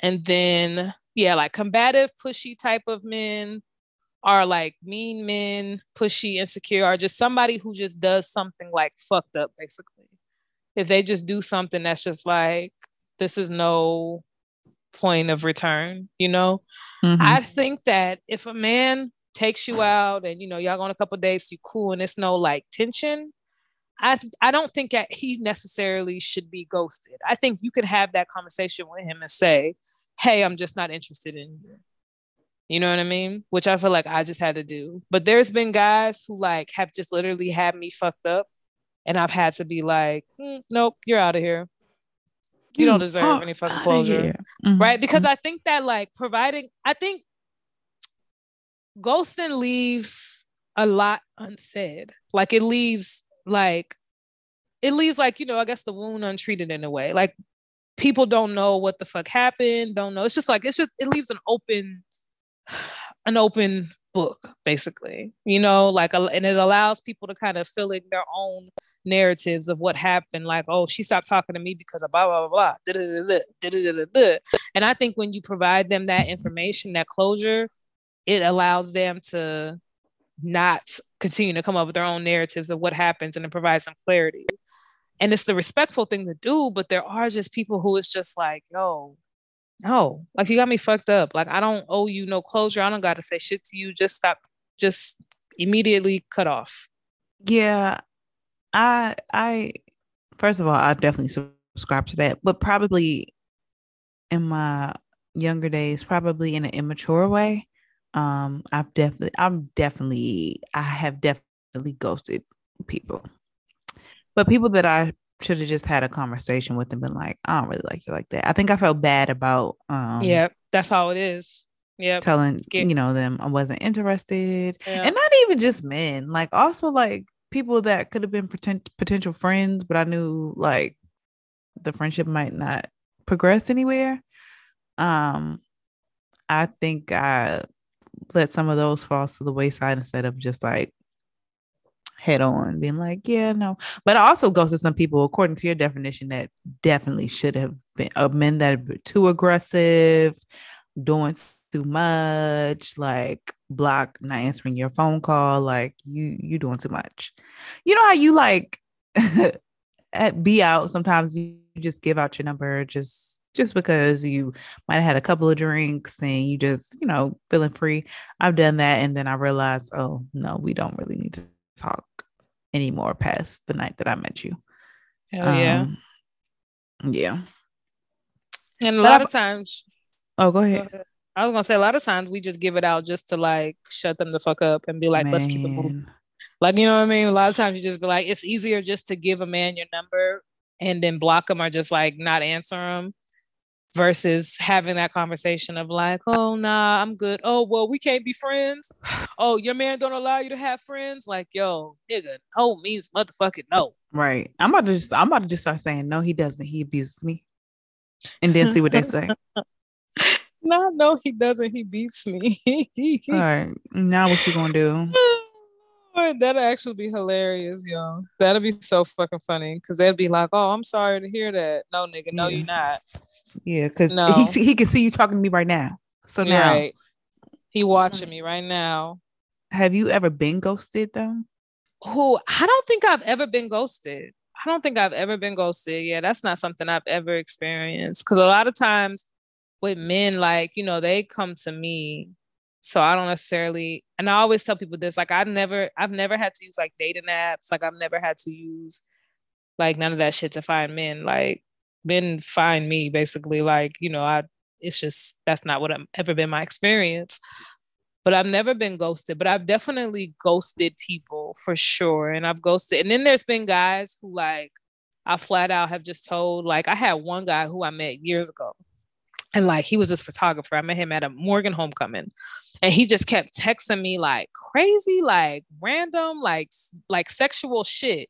And then, yeah, like combative, pushy type of men are like mean men, pushy, insecure, or just somebody who just does something like fucked up, basically. If they just do something that's just like, this is no point of return, you know? Mm-hmm. I think that if a man takes you out and, you know, y'all go on a couple dates, you cool, and it's no like tension, I th- I don't think that he necessarily should be ghosted. I think you could have that conversation with him and say, hey, I'm just not interested in you. You know what I mean? Which I feel like I just had to do. But there's been guys who like have just literally had me fucked up and I've had to be like, mm, nope, you're out of here. You don't deserve oh, any fucking closure. Mm-hmm. Right? Because mm-hmm. I think that like providing, I think ghosting leaves a lot unsaid. Like it leaves like it leaves like, you know, I guess the wound untreated in a way. Like people don't know what the fuck happened. Don't know. It's just like, it's just, it leaves an open, an open book, basically, you know, like, and it allows people to kind of fill in their own narratives of what happened. Like, oh, she stopped talking to me because of blah, blah, blah, blah, da-da-da-da, da-da-da-da-da. And I think when you provide them that information, that closure, it allows them to not continue to come up with their own narratives of what happens, and it provides some clarity. And it's the respectful thing to do, but there are just people who is just like, yo, no, like you got me fucked up. Like I don't owe you no closure. I don't got to say shit to you. Just stop. Just immediately cut off. Yeah, I, I, first of all, I definitely subscribe to that, but probably in my younger days, probably in an immature way. Um, I've definitely, I'm definitely, I have definitely ghosted people, but people that I should have just had a conversation with and been like, I don't really like you like that. I think I felt bad about, um, yeah, that's how it is. Yeah. Telling, Get- you know, them I wasn't interested yeah. and not even just men, like also like people that could have been potent- potential friends, but I knew like the friendship might not progress anywhere. Um, I think I let some of those fall to the wayside instead of just like head on being like, yeah, no. But I also ghosted some people, according to your definition, that definitely should have been uh, men that are too aggressive, doing too much, like block, not answering your phone call. Like you, you doing too much. You know how you like be out. Sometimes you just give out your number, just just because you might have had a couple of drinks and you just, you know, feeling free. I've done that. And then I realized, oh no, we don't really need to talk anymore past the night that I met you. Hell yeah. Um, yeah. And a but lot I've, of times. Oh, go ahead. go ahead. I was going to say a lot of times we just give it out just to like shut them the fuck up and be like, man. Let's keep it moving. Like, you know what I mean? A lot of times you just be like, it's easier just to give a man your number and then block them or just like not answer them. Versus having that conversation of like, oh, nah, I'm good. Oh, well, we can't be friends. Oh, your man don't allow you to have friends. Like, yo, nigga, no means motherfucking no. Right. I'm about to just, I'm about to just start saying, no, he doesn't. He abuses me. And then see what they say. No, no, he doesn't. He beats me. All right. Now what you gonna do? That'd actually be hilarious, yo. That'd be so fucking funny because they'd be like, "Oh, I'm sorry to hear that." No, nigga, no, yeah. You're not. Yeah, because no. he he can see you talking to me right now. So now right. He watching me right now. Have you ever been ghosted though? Oh, I don't think I've ever been ghosted. I don't think I've ever been ghosted. Yeah, that's not something I've ever experienced. Because a lot of times with men, like you know, they come to me. So I don't necessarily, and I always tell people this, like I never, I've never had to use like dating apps. Like I've never had to use like none of that shit to find men. Like men find me basically. Like, you know, I, it's just, that's not what I've ever been my experience, but I've never been ghosted, but I've definitely ghosted people for sure. And I've ghosted. And then there's been guys who like, I flat out have just told, like I had one guy who I met years ago. And like, he was this photographer. I met him at a Morgan homecoming and he just kept texting me like crazy, like random, like, like sexual shit.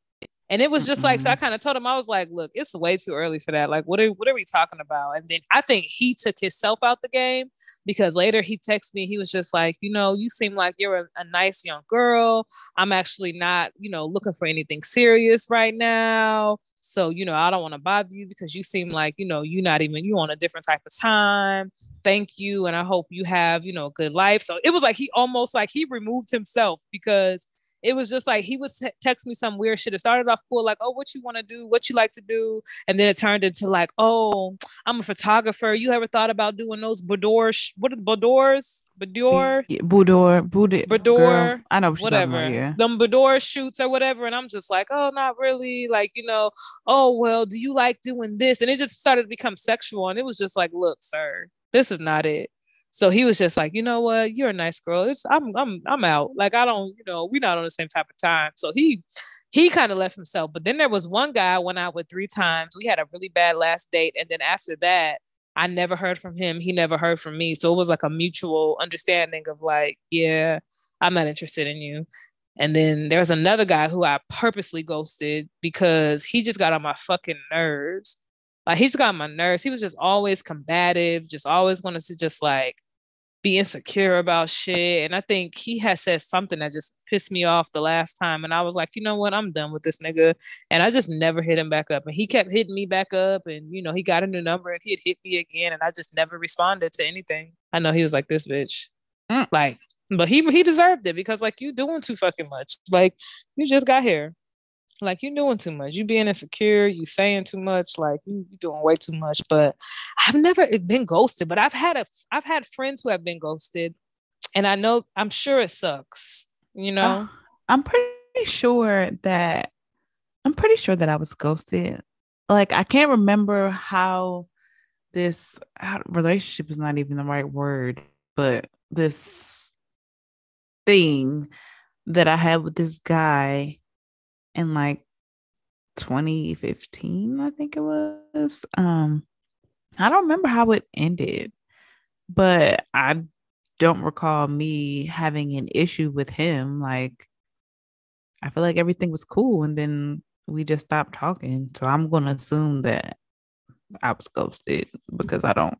And it was just mm-hmm. like, so I kind of told him, I was like, look, it's way too early for that. Like, what are, what are we talking about? And then I think he took himself out the game because later he texted me. He was just like, you know, you seem like you're a, a nice young girl. I'm actually not, you know, looking for anything serious right now. So, you know, I don't want to bother you because you seem like, you know, you're not even, you on a different type of time. Thank you. And I hope you have, you know, a good life. So it was like, he almost like he removed himself because it was just like, he was t- text me some weird shit. It started off cool, like, oh, what you want to do? What you like to do? And then it turned into like, oh, I'm a photographer. You ever thought about doing those boudoir, sh- what are the boudoirs? Boudoir? Yeah, boudoir. Boudoir. Boudoir. I know what you're talking about, yeah. Them boudoir shoots or whatever. And I'm just like, oh, not really. Like, you know, oh, well, do you like doing this? And it just started to become sexual. And it was just like, look, sir, this is not it. So he was just like, you know what, you're a nice girl. It's, I'm, I'm, I'm out. Like I don't, you know, we're not on the same type of time. So he, he kind of left himself. But then there was one guy I went out with three times. We had a really bad last date, and then after that, I never heard from him. He never heard from me. So it was like a mutual understanding of like, yeah, I'm not interested in you. And then there's another guy who I purposely ghosted because he just got on my fucking nerves. Like, he just got on my nerves. He was just always combative, just always wanted to just like be insecure about shit. And I think he had said something that just pissed me off the last time. And I was like, you know what? I'm done with this nigga. And I just never hit him back up. And he kept hitting me back up. And, you know, he got a new number and he'd hit me again. And I just never responded to anything. I know he was like, this bitch. Mm. Like, but he he deserved it because, like, you doing too fucking much. Like, you just got here. Like, you doing too much. You being insecure. You saying too much. Like, you doing way too much. But I've never been ghosted. But I've had a I've had friends who have been ghosted, and I know I'm sure it sucks. You know, uh, I'm pretty sure that I'm pretty sure that I was ghosted. Like, I can't remember how this how, relationship is not even the right word, but this thing that I had with this guy in like twenty fifteen, I think it was. Um, I don't remember how it ended, but I don't recall me having an issue with him. Like, I feel like everything was cool, and then we just stopped talking. So I'm going to assume that I was ghosted because I don't,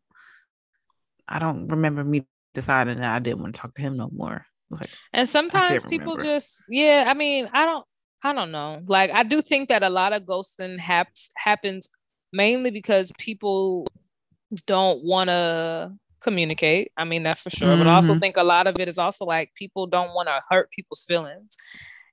I don't remember me deciding that I didn't want to talk to him no more. Like, and sometimes people just, yeah, I mean, I don't, I don't know. Like, I do think that a lot of ghosting haps, happens mainly because people don't want to communicate. I mean, that's for sure. Mm-hmm. But I also think a lot of it is also like people don't want to hurt people's feelings.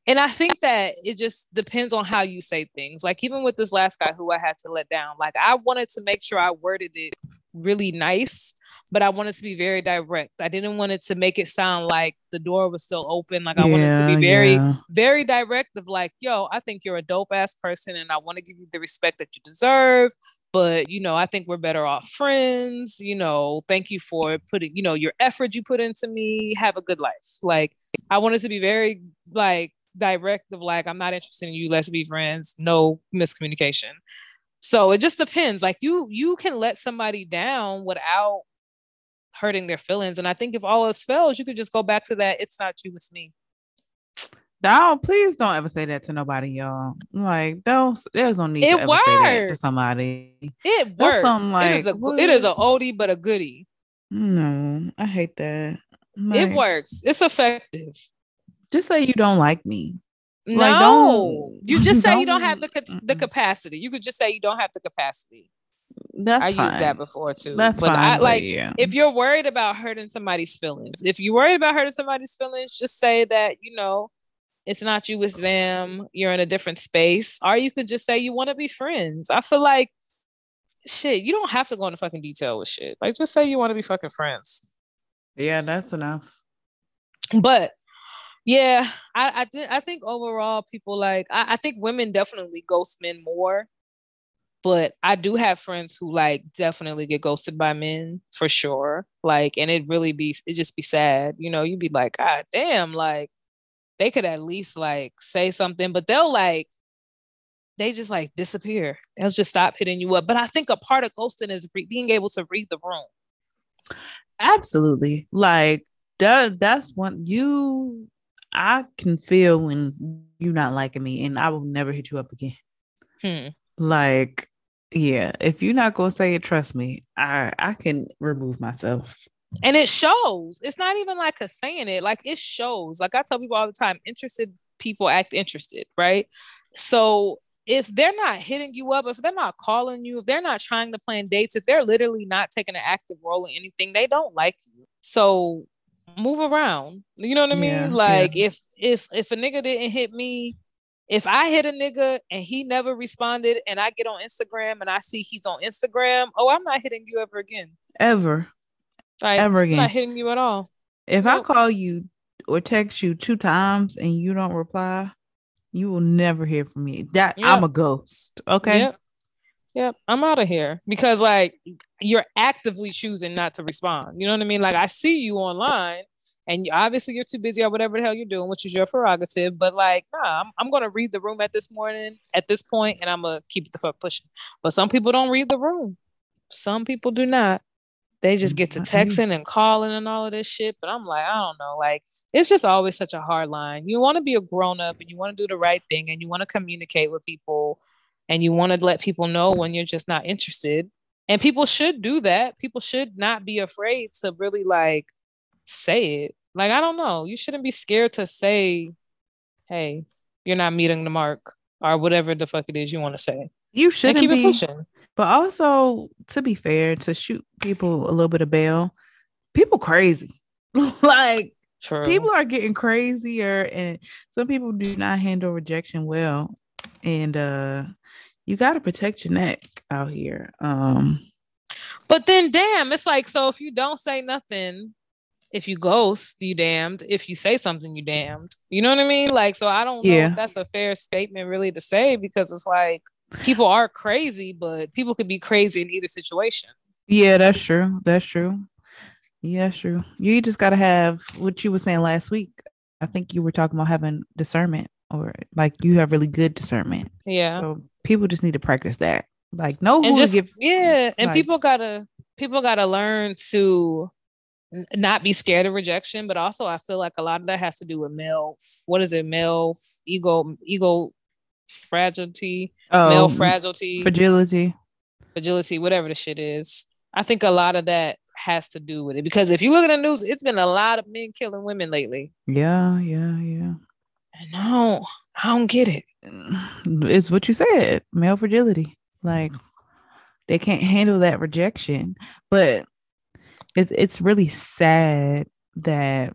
And I think that it just depends on how you say things. Like, even with this last guy who I had to let down, like, I wanted to make sure I worded it really nice, but I wanted to be very direct. I didn't want it to make it sound like the door was still open. Like, I yeah, wanted to be very, yeah. very direct of like, yo, I think you're a dope ass person and I want to give you the respect that you deserve. But, you know, I think we're better off friends. You know, thank you for putting, you know, your effort you put into me. Have a good life. Like, I wanted to be very like direct of like, I'm not interested in you. Let's be friends. No miscommunication. So it just depends. Like, you, you can let somebody down without hurting their feelings. And I think if all else fails, you could just go back to that. It's not you, it's me. No, please don't ever say that to nobody, y'all. Like, don't. There's no need it to ever works. Say that to somebody. It works. Like, it is a what? It is a oldie but a goodie. No, I hate that. Like, it works. It's effective. Just say you don't like me. No, like, don't, you just say don't, you don't have the the capacity. You could just say you don't have the capacity. That's I fine. Used that before too. That's but fine. I, like, but yeah. If you're worried about hurting somebody's feelings, if you're worried about hurting somebody's feelings, just say that, you know, it's not you, it's them. You're in a different space, or you could just say you want to be friends. I feel like shit. You don't have to go into fucking detail with shit. Like, just say you want to be fucking friends. Yeah, that's enough. But. Yeah, I I, th- I think overall people like I, I think women definitely ghost men more, but I do have friends who like definitely get ghosted by men for sure. Like, and it really be it just be sad, you know. You'd be like, God damn, like they could at least like say something, but they'll like they just like disappear. They'll just stop hitting you up. But I think a part of ghosting is re- being able to read the room. Absolutely, like that. That's one you. I can feel when you're not liking me, and I will never hit you up again. Hmm. Like, yeah, if you're not gonna say it, trust me, I I can remove myself. And it shows. It's not even like a saying it. Like, it shows. Like, I tell people all the time, interested people act interested, right? So if they're not hitting you up, if they're not calling you, if they're not trying to plan dates, if they're literally not taking an active role in anything, they don't like you. So move around, you know what I mean? Yeah, like yeah. if if if a nigga didn't hit me, if I hit a nigga and he never responded, and I get on Instagram and I see he's on Instagram, oh, I'm not hitting you ever again. Ever, like, ever again. I'm not hitting you at all. If nope. I call you or text you two times and you don't reply, you will never hear from me. That yep. I'm a ghost. Okay. Yep. Yep, I'm out of here because like you're actively choosing not to respond. You know what I mean? Like I see you online and you, obviously you're too busy or whatever the hell you're doing, which is your prerogative. But like, nah, I'm, I'm going to read the room at this morning, at this point, and I'm going to keep the fuck pushing. But some people don't read the room. Some people do not. They just get to texting and calling and all of this shit. But I'm like, I don't know. Like, it's just always such a hard line. You want to be a grown up and you want to do the right thing and you want to communicate with people and you want to let people know when you're just not interested. And people should do that. People should not be afraid to really like say it. Like, I don't know. You shouldn't be scared to say, hey, you're not meeting the mark or whatever the fuck it is you want to say. You shouldn't keep it pushing. But also, to be fair, to shoot people a little bit of bail, people crazy. Like, true. People are getting crazier, and some people do not handle rejection well. And uh, you got to protect your neck out here. Um, but then, damn, it's like, so if you don't say nothing, if you ghost, you damned. If you say something, you damned. You know what I mean? Like, so I don't know yeah. if that's a fair statement really to say, because it's like, people are crazy, but people could be crazy in either situation. Yeah, that's true. That's true. Yeah, that's true. You just got to have what you were saying last week. I think you were talking about having discernment, or like you have really good discernment. Yeah. So people just need to practice that. Like, know who just give. Yeah. Like, and people gotta people gotta learn to n- not be scared of rejection, but also I feel like a lot of that has to do with male. What is it? Male ego ego. fragility oh, male fragility fragility fragility whatever the shit is. I think a lot of that has to do with it, because if you look at the news, it's been a lot of men killing women lately. Yeah, yeah, yeah. I know. I don't get it. It's what you said, male fragility. Like, they can't handle that rejection. But it's it's really sad that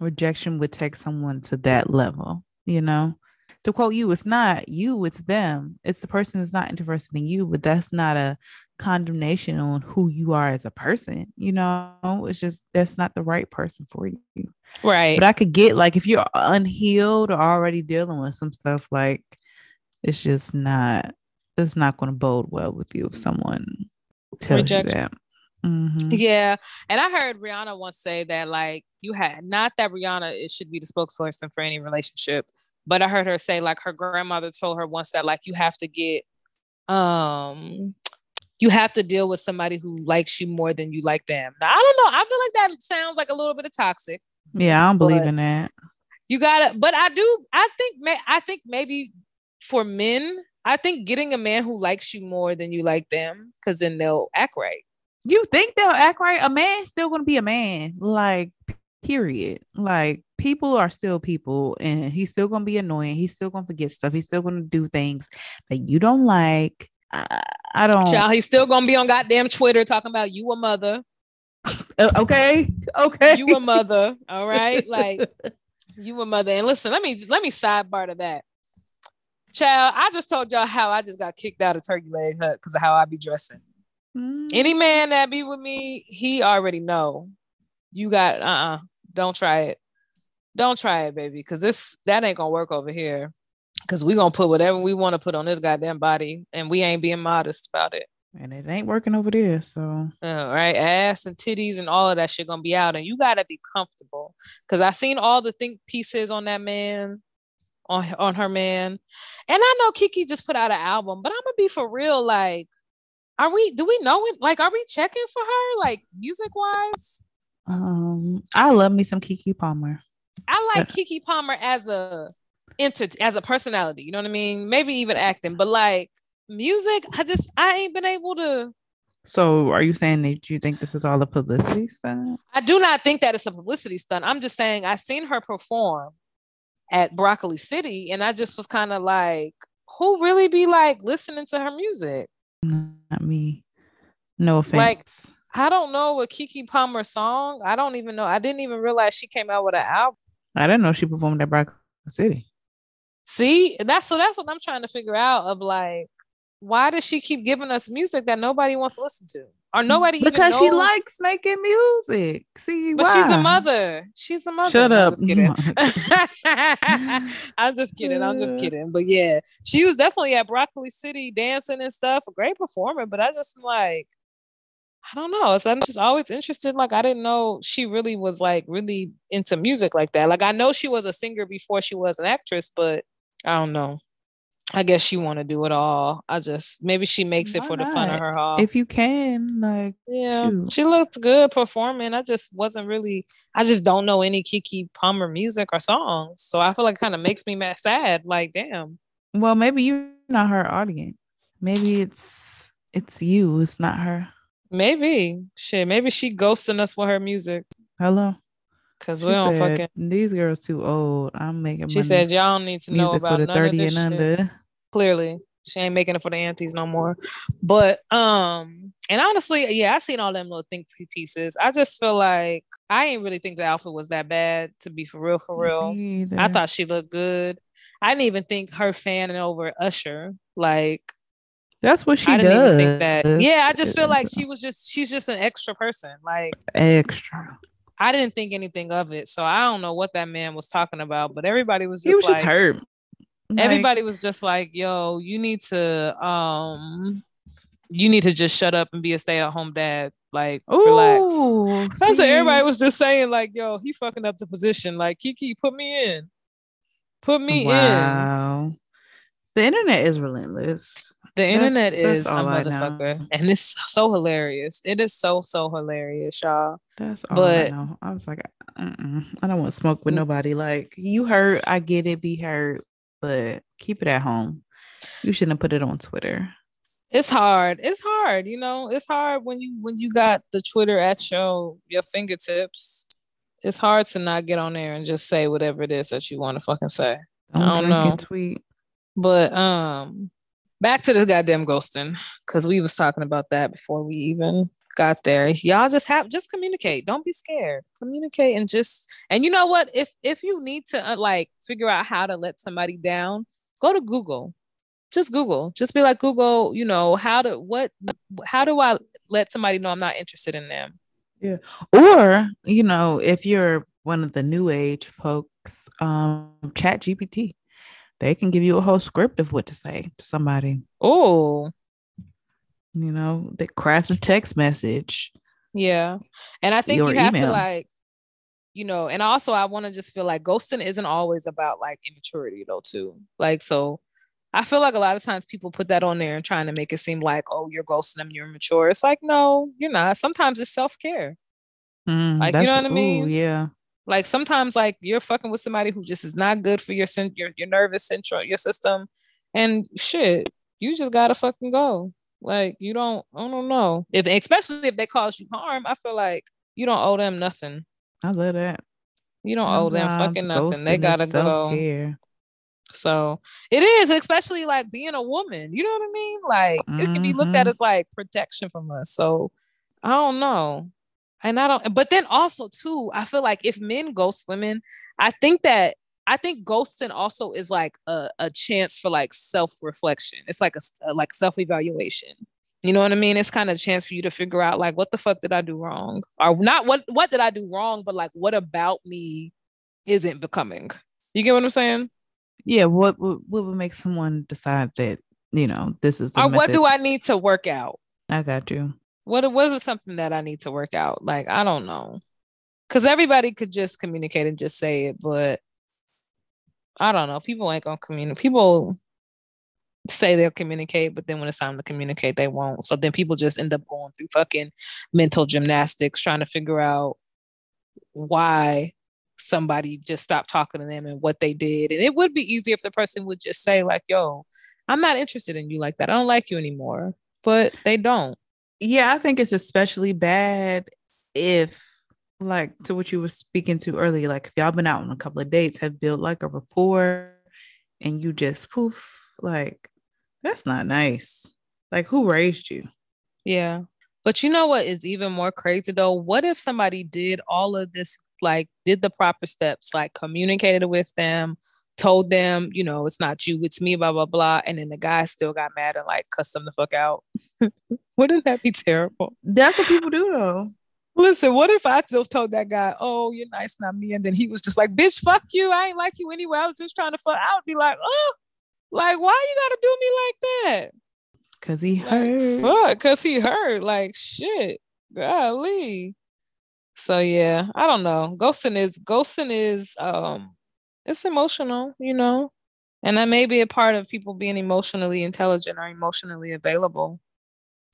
rejection would take someone to that level, you know. To quote you, it's not you, it's them. It's the person that's not interested in you, but that's not a condemnation on who you are as a person. You know, it's just, that's not the right person for you. Right. But I could get, like, if you're unhealed or already dealing with some stuff, like, it's just not, it's not going to bode well with you if someone tells Rejection. you that. Mm-hmm. Yeah. And I heard Rihanna once say that, like, you had, not that Rihanna it should be the spokesperson for any relationship, but I heard her say, like, her grandmother told her once that, like, you have to get, um, you have to deal with somebody who likes you more than you like them. Now, I don't know. I feel like that sounds like a little bit of toxic. Yeah, I don't believe in that. You gotta, but I do, I think, I think maybe for men, I think getting a man who likes you more than you like them, because then they'll act right. You think they'll act right? A man's still gonna be a man. Like, period. Like, people are still people, and he's still going to be annoying. He's still going to forget stuff. He's still going to do things that you don't like. I, I don't. Child, he's still going to be on goddamn Twitter talking about you a mother. Okay. Okay. You a mother. All right. Like, you a mother. And listen, let me, let me sidebar to that. Child, I just told y'all how I just got kicked out of Turkey Leg Hut because of how I be dressing. Mm. Any man that be with me, he already know. You got, uh-uh. Don't try it. Don't try it, baby, because this that ain't gonna work over here. Because we gonna put whatever we want to put on this goddamn body, and we ain't being modest about it. And it ain't working over there, so all right, ass and titties and all of that shit gonna be out, and you gotta be comfortable. Because I seen all the think pieces on that man, on on her man, and I know Kiki just put out an album, but I'm gonna be for real. Like, are we? Do we know it? Like, are we checking for her? Like, music wise? Um, I love me some Kiki Palmer. I like Keke Palmer as a inter as a personality, you know what I mean? Maybe even acting, but like music, I just I ain't been able to. So are you saying that you think this is all a publicity stunt? I do not think that it's a publicity stunt. I'm just saying I seen her perform at Broccoli City, and I just was kind of like, who really be like listening to her music? Not me. No offense. Like, I don't know a Keke Palmer song. I don't even know. I didn't even realize she came out with an album. I didn't know she performed at Broccoli City. See, that's so that's what I'm trying to figure out, of like, why does she keep giving us music that nobody wants to listen to? Or nobody even knows. Because she likes making music. See, but why? She's a mother. She's a mother. Shut up. I'm just kidding. I'm just kidding. I'm just kidding. But yeah, she was definitely at Broccoli City dancing and stuff. A great performer, but I just like, I don't know. So I'm just always interested. Like, I didn't know she really was like really into music like that. Like, I know she was a singer before she was an actress, but I don't know. I guess you want to do it all. I just, maybe she makes it Why for the fun not? Of her haul. If you can, like, yeah, shoot. She looked good performing. I just wasn't really, I just don't know any Keke Palmer music or songs. So I feel like it kind of makes me mad sad. Like, damn. Well, maybe you're not her audience. Maybe it's, it's you. It's not her. Maybe. Shit. Maybe she ghosting us with her music. Hello. Cause she we don't said, fucking. These girls too old. I'm making. She money. Said y'all don't need to know about none of this and shit. Under. Clearly, she ain't making it for the aunties no more. But um, and honestly, yeah, I seen all them little think pieces. I just feel like I ain't really think the outfit was that bad. To be for real, for real, I thought she looked good. I didn't even think her fanning over Usher like. That's what she I didn't does. Even think that. Yeah, I just feel like she was just she's just an extra person, like extra. I didn't think anything of it, so I don't know what that man was talking about. But everybody was just he was like, just hurt. Everybody like, was just like, "Yo, you need to, um, you need to just shut up and be a stay-at-home dad. Like, ooh, relax." That's what everybody was just saying. Like, "Yo, he fucking up the position. Like, Keke, put me in, put me wow. in." Wow, the internet is relentless. The that's, internet is a motherfucker, and it's so hilarious. It is so so hilarious, y'all. That's all but, I know. I was like, uh-uh. I don't want smoke with nobody. Like you hurt, I get it. Be hurt, but keep it at home. You shouldn't have put it on Twitter. It's hard. It's hard. You know, it's hard when you when you got the Twitter at your your fingertips. It's hard to not get on there and just say whatever it is that you want to fucking say. Don't I don't know. Tweet. But um. Back to this goddamn ghosting, because we was talking about that before we even got there. Y'all just have just communicate. Don't be scared. Communicate and just and you know what? If if you need to uh, like figure out how to let somebody down, go to Google. Just Google. Just be like Google. You know how to what? How do I let somebody know I'm not interested in them? Yeah. Or you know if you're one of the new age folks, um, Chat G P T. They can give you a whole script of what to say to somebody. Oh, you know, they craft a text message. Yeah. And I think you have email. To like, you know, and also I want to just feel like ghosting isn't always about like immaturity though, too. Like, so I feel like a lot of times people put that on there and trying to make it seem like, oh, you're ghosting them. You're immature. It's like, no, you're not. Sometimes it's self-care. Mm, like, you know what I mean? Ooh, yeah. Like sometimes, like you're fucking with somebody who just is not good for your your your nervous central your system, and shit, you just gotta fucking go. Like you don't, I don't know if especially if they cause you harm. I feel like you don't owe them nothing. I love that. You don't Sometimes owe them fucking nothing. They gotta go. Care. So it is, especially like being a woman. You know what I mean? Like mm-hmm. It can be looked at as like protection from us. So I don't know. And I don't, but then also too, I feel like if men ghost women, I think that, I think ghosting also is like a, a chance for like self-reflection. It's like a, like self-evaluation. You know what I mean? It's kind of a chance for you to figure out like, what the fuck did I do wrong? Or not what, what did I do wrong? But like, what about me isn't becoming? You get what I'm saying? Yeah. What, what, what would make someone decide that, you know, this is the Or method. What do I need to work out? I got you. What was it something that I need to work out? Like, I don't know. Because everybody could just communicate and just say it, but I don't know. People ain't going to communicate. People say they'll communicate, but then when it's time to communicate, they won't. So then people just end up going through fucking mental gymnastics, trying to figure out why somebody just stopped talking to them and what they did. And it would be easier if the person would just say like, yo, I'm not interested in you like that. I don't like you anymore. But they don't. Yeah, I think it's especially bad if, like, to what you were speaking to earlier, like if y'all been out on a couple of dates, have built like a rapport, and you just poof, like that's not nice. Like, who raised you? Yeah, but you know what is even more crazy though? What if somebody did all of this, like, did the proper steps, like communicated with them, told them, you know, it's not you, it's me, blah, blah, blah. And then the guy still got mad and like cussed them the fuck out. Wouldn't that be terrible? That's what people do though. Listen, what if I still told that guy, oh, you're nice, not me. And then he was just like, bitch, fuck you. I ain't like you anyway. I was just trying to fuck. I would be like, oh, like, why you gotta do me like that? Cause he heard. Like, fuck, cause he heard. Like, shit. Golly. So yeah, I don't know. Ghosting is, ghosting is, um, it's emotional, you know, And that may be a part of people being emotionally intelligent or emotionally available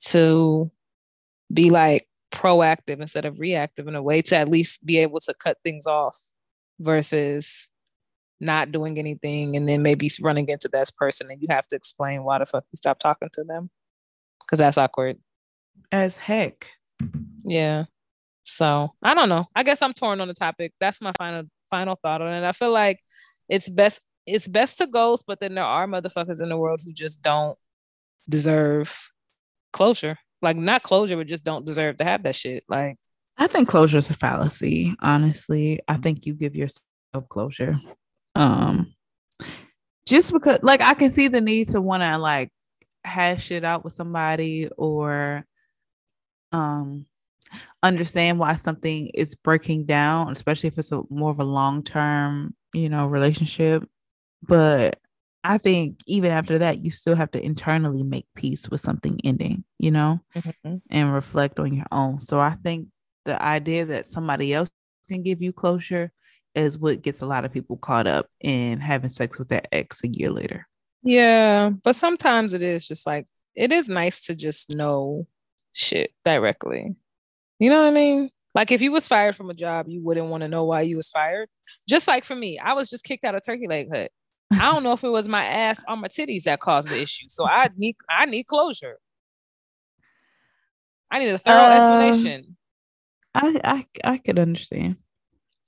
to be like proactive instead of reactive in a way to at least be able to cut things off versus not doing anything and then maybe running into this person and you have to explain why the fuck you stopped talking to them because that's awkward as heck. Yeah. So I don't know. I guess I'm torn on the topic. That's my final final thought on it. I feel like it's best it's best to ghost, but then there are motherfuckers in the world who just don't deserve closure. Like not closure, but just don't deserve to have that shit. Like I think closure is a fallacy. Honestly, I think you give yourself closure. Um, just because, like, I can see the need to want to like hash it out with somebody or, um, understand why something is breaking down, especially if it's a more of a long-term, you know, relationship. But I think even after that, you still have to internally make peace with something ending, you know, mm-hmm. and reflect on your own. So I think the idea that somebody else can give you closure is what gets a lot of people caught up in having sex with their ex a year later. Yeah, but sometimes it is just like, it is nice to just know shit directly. You know what I mean? Like if you was fired from a job, you wouldn't want to know why you was fired. Just like for me, I was just kicked out of Turkey Leg Hut. I don't know if it was my ass or my titties that caused the issue. So I need I need closure. I need a thorough um, explanation. I, I I could understand.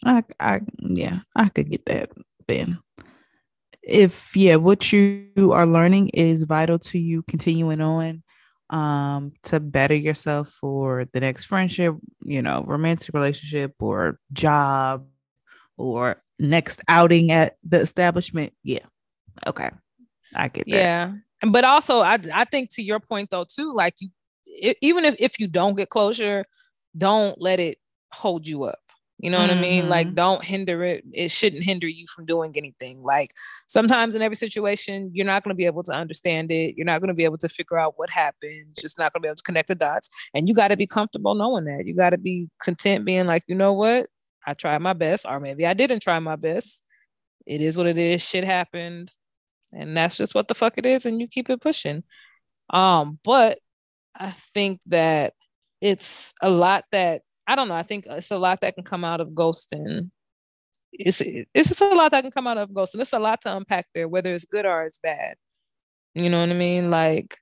I, I, yeah, I could get that then. If, yeah, what you are learning is vital to you continuing on um, to better yourself for the next friendship, you know, romantic relationship or job or next outing at the establishment. Yeah. Okay. I get that. Yeah. But also, I, I think to your point, though, too, like you, it, even if, if you don't get closure, don't let it hold you up. You know what mm-hmm. I mean? Like, don't hinder it. It shouldn't hinder you from doing anything. Like, sometimes in every situation, you're not going to be able to understand it. You're not going to be able to figure out what happened. Just not going to be able to connect the dots. And you got to be comfortable knowing that. You got to be content being like, you know what? I tried my best, or maybe I didn't try my best. It is what it is. Shit happened. And that's just what the fuck it is. And you keep it pushing. Um, but I think that it's a lot that I don't know. I think it's a lot that can come out of ghosting. It's it's just a lot that can come out of ghosting. It's a lot to unpack there, whether it's good or it's bad. You know what I mean? Like,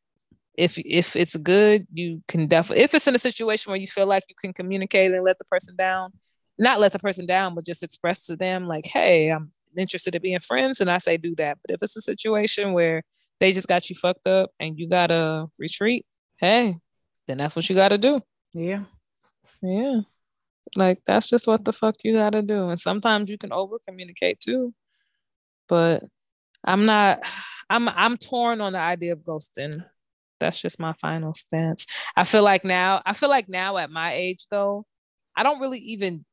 if if it's good, you can definitely. If it's in a situation where you feel like you can communicate and let the person down, not let the person down, but just express to them like, "Hey, I'm interested in being friends," and I say do that. But if it's a situation where they just got you fucked up and you gotta retreat, hey, then that's what you gotta do. Yeah. Yeah, like that's just what the fuck you gotta do. And sometimes you can over communicate too, but I'm not I'm I'm torn on the idea of ghosting. That's just my final stance. I feel like now I feel like now at my age though, I don't really even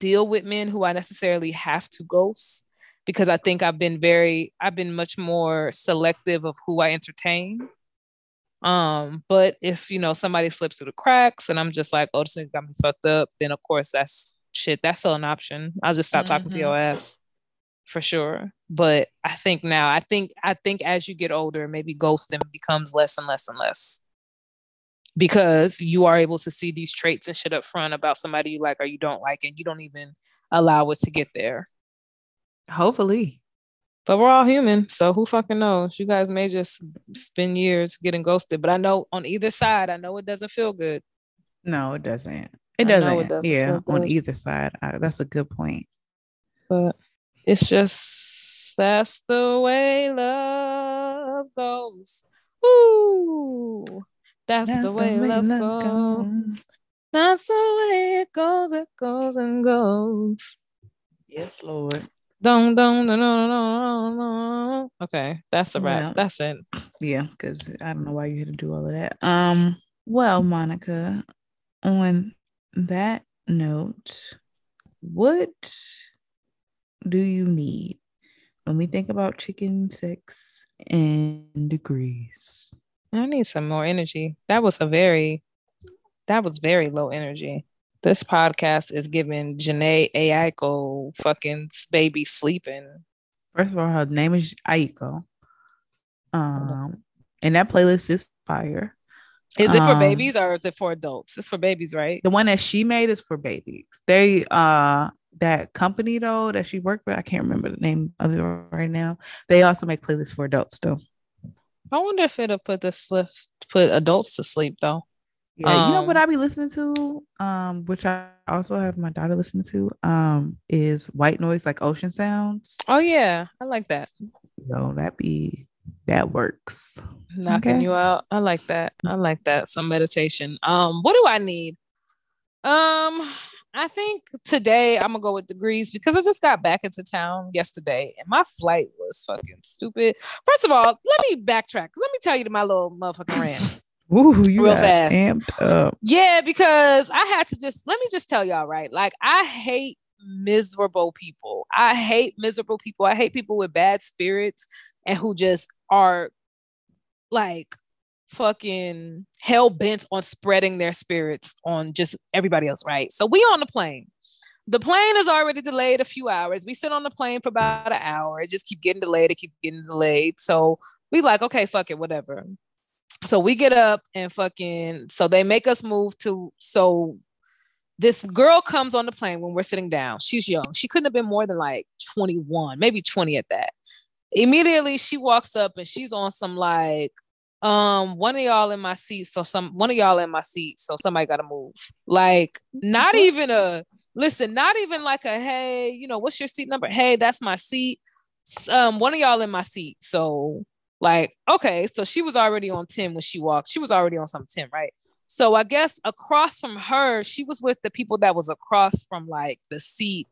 deal with men who I necessarily have to ghost because I think I've been very I've been much more selective of who I entertain. Um, but if, you know, somebody slips through the cracks and I'm just like, oh, this nigga got me fucked up, then of course that's shit. That's still an option. I'll just stop mm-hmm. talking to your ass for sure. But I think now, I think, I think as you get older, maybe ghosting becomes less and less and less because you are able to see these traits and shit up front about somebody you like, or you don't like, and you don't even allow it to get there. Hopefully. But we're all human, so who fucking knows? You guys may just spend years getting ghosted. But I know on either side, I know it doesn't feel good. No, it doesn't. It doesn't. It doesn't yeah, on either side. I, that's a good point. But it's just, that's the way love goes. Ooh, that's, that's the way, the way love, love goes. goes. That's the way it goes, it goes and goes. Yes, Lord. Don't, don't, no, no, no, no. Okay, that's a wrap. Well, that's it. Yeah, because I don't know why you had to do all of that. Um, well, Monica, on that note, what do you need when we think about chicken, sex, and degrees? I need some more energy. That was a very, that was very low energy. This podcast is giving Jhené Aiko fucking baby sleeping First of all, her name is Aiko. Um, and that playlist is fire. Is it for um, babies or is it for adults? It's for babies, right? The one that she made is for babies. They uh that company though that she worked with, I can't remember the name of it right now. They also make playlists for adults though. I wonder if it'll put the slips, put adults to sleep though. Yeah, um, you know what I be listening to, um, which I also have my daughter listening to, um, is white noise, like ocean sounds. Oh yeah, I like that. So that be that works. Knocking okay. you out. I like that. I like that. Some meditation. Um, what do I need? Um, I think today I'm gonna go with degrees because I just got back into town yesterday and my flight was fucking stupid. First of all, let me backtrack because let me tell you to my little motherfucking rant. Ooh, you real fast. Amped up. Yeah, because I had to just let me just tell y'all, right? Like I hate miserable people. I hate miserable people. I hate people with bad spirits and who just are like fucking hell bent on spreading their spirits on just everybody else, right? So we on the plane. The plane is already delayed a few hours. We sit on the plane for about an hour. It just keep getting delayed. It keep getting delayed. So we like, okay, fuck it, whatever. So we get up and fucking, so they make us move to, so this girl comes on the plane when we're sitting down. She's young. She couldn't have been more than like twenty-one, maybe twenty at that. Immediately she walks up and she's on some like, um, one of y'all in my seat. So some, one of y'all in my seat. So somebody got to move. Like not even a, listen, not even like a, hey, you know, what's your seat number? Hey, that's my seat. Um, one of y'all in my seat. So like, okay. So she was already on ten when she walked. She was already on some ten, right? So I guess across from her, she was with the people that was across from like the seat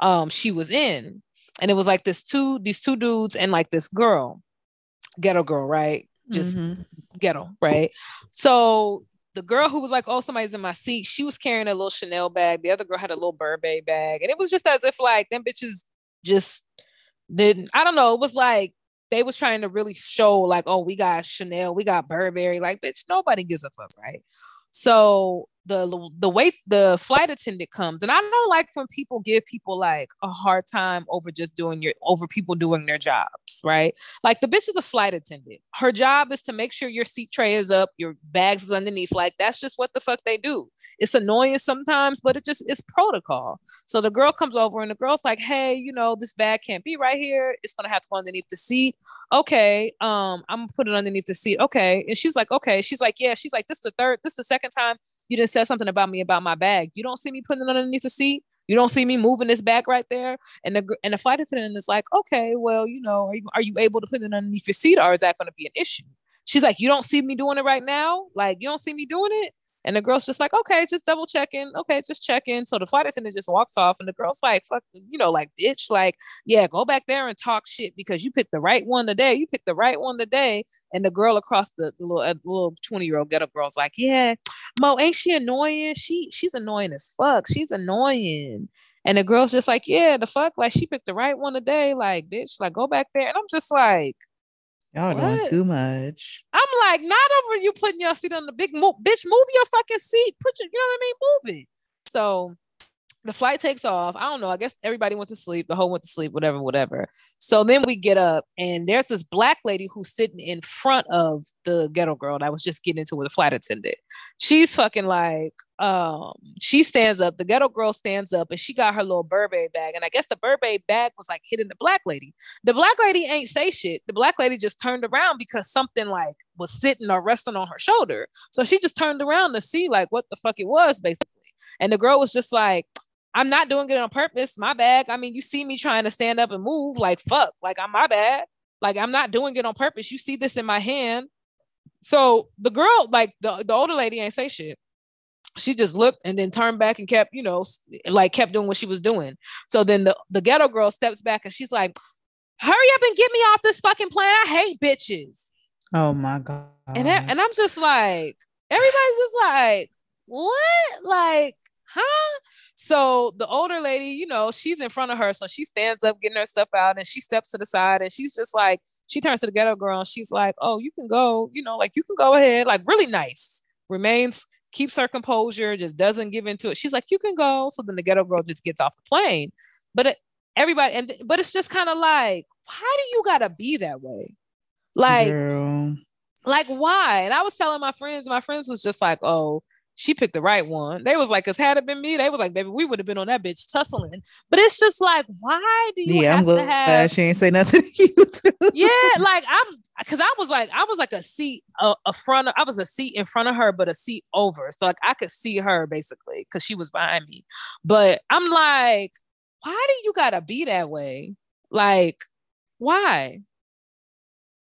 um, she was in. And it was like this two, these two dudes and like this girl, ghetto girl, right? Just mm-hmm. ghetto, right? So the girl who was like, oh, somebody's in my seat, she was carrying a little Chanel bag. The other girl had a little Burberry bag. And it was just as if like them bitches just didn't, I don't know. It was like, they was trying to really show like, oh, we got Chanel, we got Burberry. Like, bitch, nobody gives a fuck, right? So the the way the flight attendant comes, and I know like when people give people like a hard time over just doing your, over people doing their jobs, right? Like the bitch is a flight attendant. Her job is to make sure your seat tray is up, your bags is underneath. Like that's just what the fuck they do. It's annoying sometimes, but it just, it's protocol. So the girl comes over and the girl's like, hey, you know, this bag can't be right here. It's going to have to go underneath the seat. Okay. Um, I'm going to put it underneath the seat. Okay. And she's like, okay. She's like, yeah. She's like, this the third, this the second time you didn't said something about me about my bag. You don't see me putting it underneath the seat. You don't see me moving this bag right there. And the and the flight attendant is like, okay, well, you know, are you, are you able to put it underneath your seat or is that going to be an issue? She's like, you don't see me doing it right now? Like, you don't see me doing it? And the girl's just like, okay, just double checking. Okay, just checking. So the flight attendant just walks off and the girl's like, fuck, you know, like, bitch, like, yeah, go back there and talk shit because you picked the right one today. You picked the right one today. And the girl across the, the little, uh, little twenty year old ghetto girl's like, yeah, Mo, ain't she annoying? She, she's annoying as fuck. She's annoying. And the girl's just like, yeah, the fuck, like she picked the right one today. Like, bitch, like go back there. And I'm just like, y'all what? Doing too much. I'm like, not over you putting your seat on the big move, bitch. Move your fucking seat. Put your, you know what I mean? Move it. So the flight takes off. I don't know. I guess everybody went to sleep. The whole went to sleep. Whatever, whatever. So then we get up, and there's this black lady who's sitting in front of the ghetto girl that was just getting into with a flight attendant. She's fucking like, um, she stands up. The ghetto girl stands up, and she got her little Burberry bag. And I guess the Burberry bag was like hitting the black lady. The black lady ain't say shit. The black lady just turned around because something like was sitting or resting on her shoulder. So she just turned around to see like what the fuck it was, basically. And the girl was just like, I'm not doing it on purpose. My bag. I mean, you see me trying to stand up and move like, fuck, like I'm my bad. Like I'm not doing it on purpose. You see this in my hand. So the girl, like the, the older lady ain't say shit. She just looked and then turned back and kept, you know, like kept doing what she was doing. So then the, the ghetto girl steps back and she's like, hurry up and get me off this fucking plane. I hate bitches. Oh my God. And, that, and I'm just like, everybody's just like, what? Like, huh? So the older lady, you know, she's in front of her. So she stands up, getting her stuff out, and she steps to the side and she's just like, she turns to the ghetto girl and she's like, oh, you can go, you know, like you can go ahead, like really nice, remains, keeps her composure, just doesn't give into it. She's like, you can go. So then the ghetto girl just gets off the plane. But it, everybody, and but it's just kind of like, why do you gotta be that way? Like, girl. Like why? And I was telling my friends, my friends was just like, oh, she picked the right one. They was like, cause had it been me, they was like, baby, we would have been on that bitch tussling. But it's just like, why do you yeah, have I'm to have? She ain't say nothing to you too. Yeah, like I'm, cause I was like, I was like a seat, a, a front. Of, I was a seat in front of her, but a seat over, so like I could see her basically, cause she was behind me. But I'm like, why do you gotta be that way? Like, why?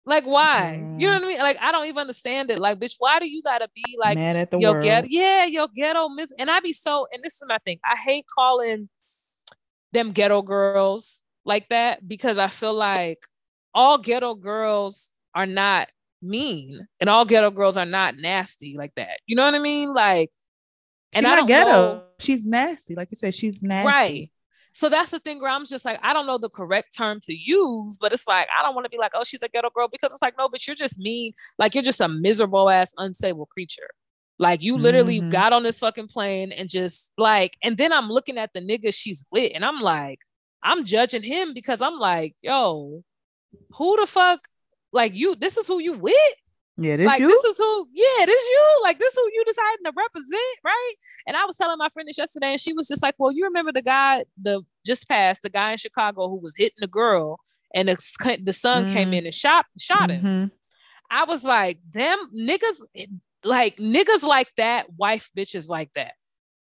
Like, why? Mm. You know what I mean? Like, I don't even understand it. Like, bitch, why do you gotta be like, mad at the yo, world. Ghetto, yeah, yo, ghetto miss. And I be so, and this is my thing. I hate calling them ghetto girls like that because I feel like all ghetto girls are not mean and all ghetto girls are not nasty like that. You know what I mean? Like, and she's I don't not ghetto. Know. She's nasty. Like you said, she's nasty. Right. So that's the thing where I'm just like, I don't know the correct term to use, but it's like, I don't want to be like, oh, she's a ghetto girl, because it's like, no, but you're just mean. Like, you're just a miserable ass, unstable creature. Like, you literally mm-hmm. got on this fucking plane and just like, and then I'm looking at the nigga she's with and I'm like, I'm judging him because I'm like, yo, who the fuck? Like you, this is who you with? Yeah, this like, you? This is who, yeah, this you. Like, this is who you deciding to represent, right? And I was telling my friend this yesterday, and she was just like, well, you remember the guy, the just passed, the guy in Chicago who was hitting the girl, and the, the son mm. came in and shot, shot him. Mm-hmm. I was like, them niggas, like, niggas like that, wife bitches like that.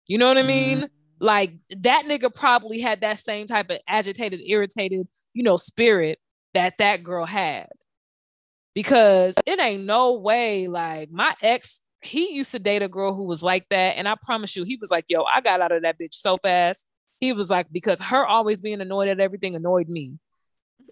You know what mm. I mean? Like, that nigga probably had that same type of agitated, irritated, you know, spirit that that girl had. Because it ain't no way, like, my ex, he used to date a girl who was like that. And I promise you, he was like, yo, I got out of that bitch so fast. He was like, because her always being annoyed at everything annoyed me.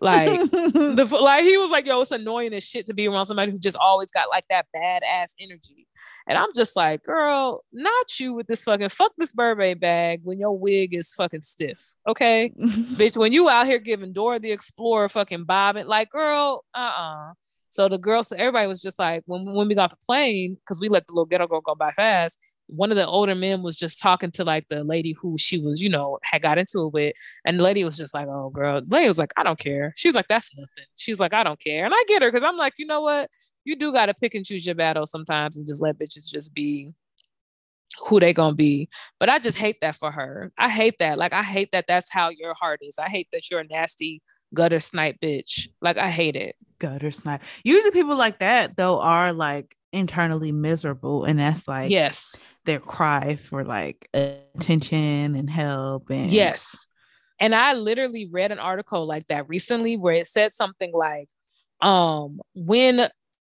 Like, the, like he was like, yo, it's annoying as shit to be around somebody who just always got like that badass energy. And I'm just like, girl, not you with this fucking, fuck this Burberry bag when your wig is fucking stiff. Okay, bitch, when you out here giving Dora the Explorer fucking bobbing, like, girl, uh-uh. So the girl, so everybody was just like, when, when we got off the plane, because we let the little ghetto girl go by fast, one of the older men was just talking to like the lady who she was, you know, had got into it with. And the lady was just like, oh, girl. The lady was like, I don't care. She's like, that's nothing. She's like, I don't care. And I get her, because I'm like, you know what? You do got to pick and choose your battles sometimes and just let bitches just be who they gonna be. But I just hate that for her. I hate that. Like, I hate that that's how your heart is. I hate that you're a nasty gutter snipe bitch. Like, I hate it. Gutter snipe. Usually people like that though are like internally miserable, and that's like, yes, their cry for like attention and help. And yes, and I literally read an article like that recently where it said something like, um when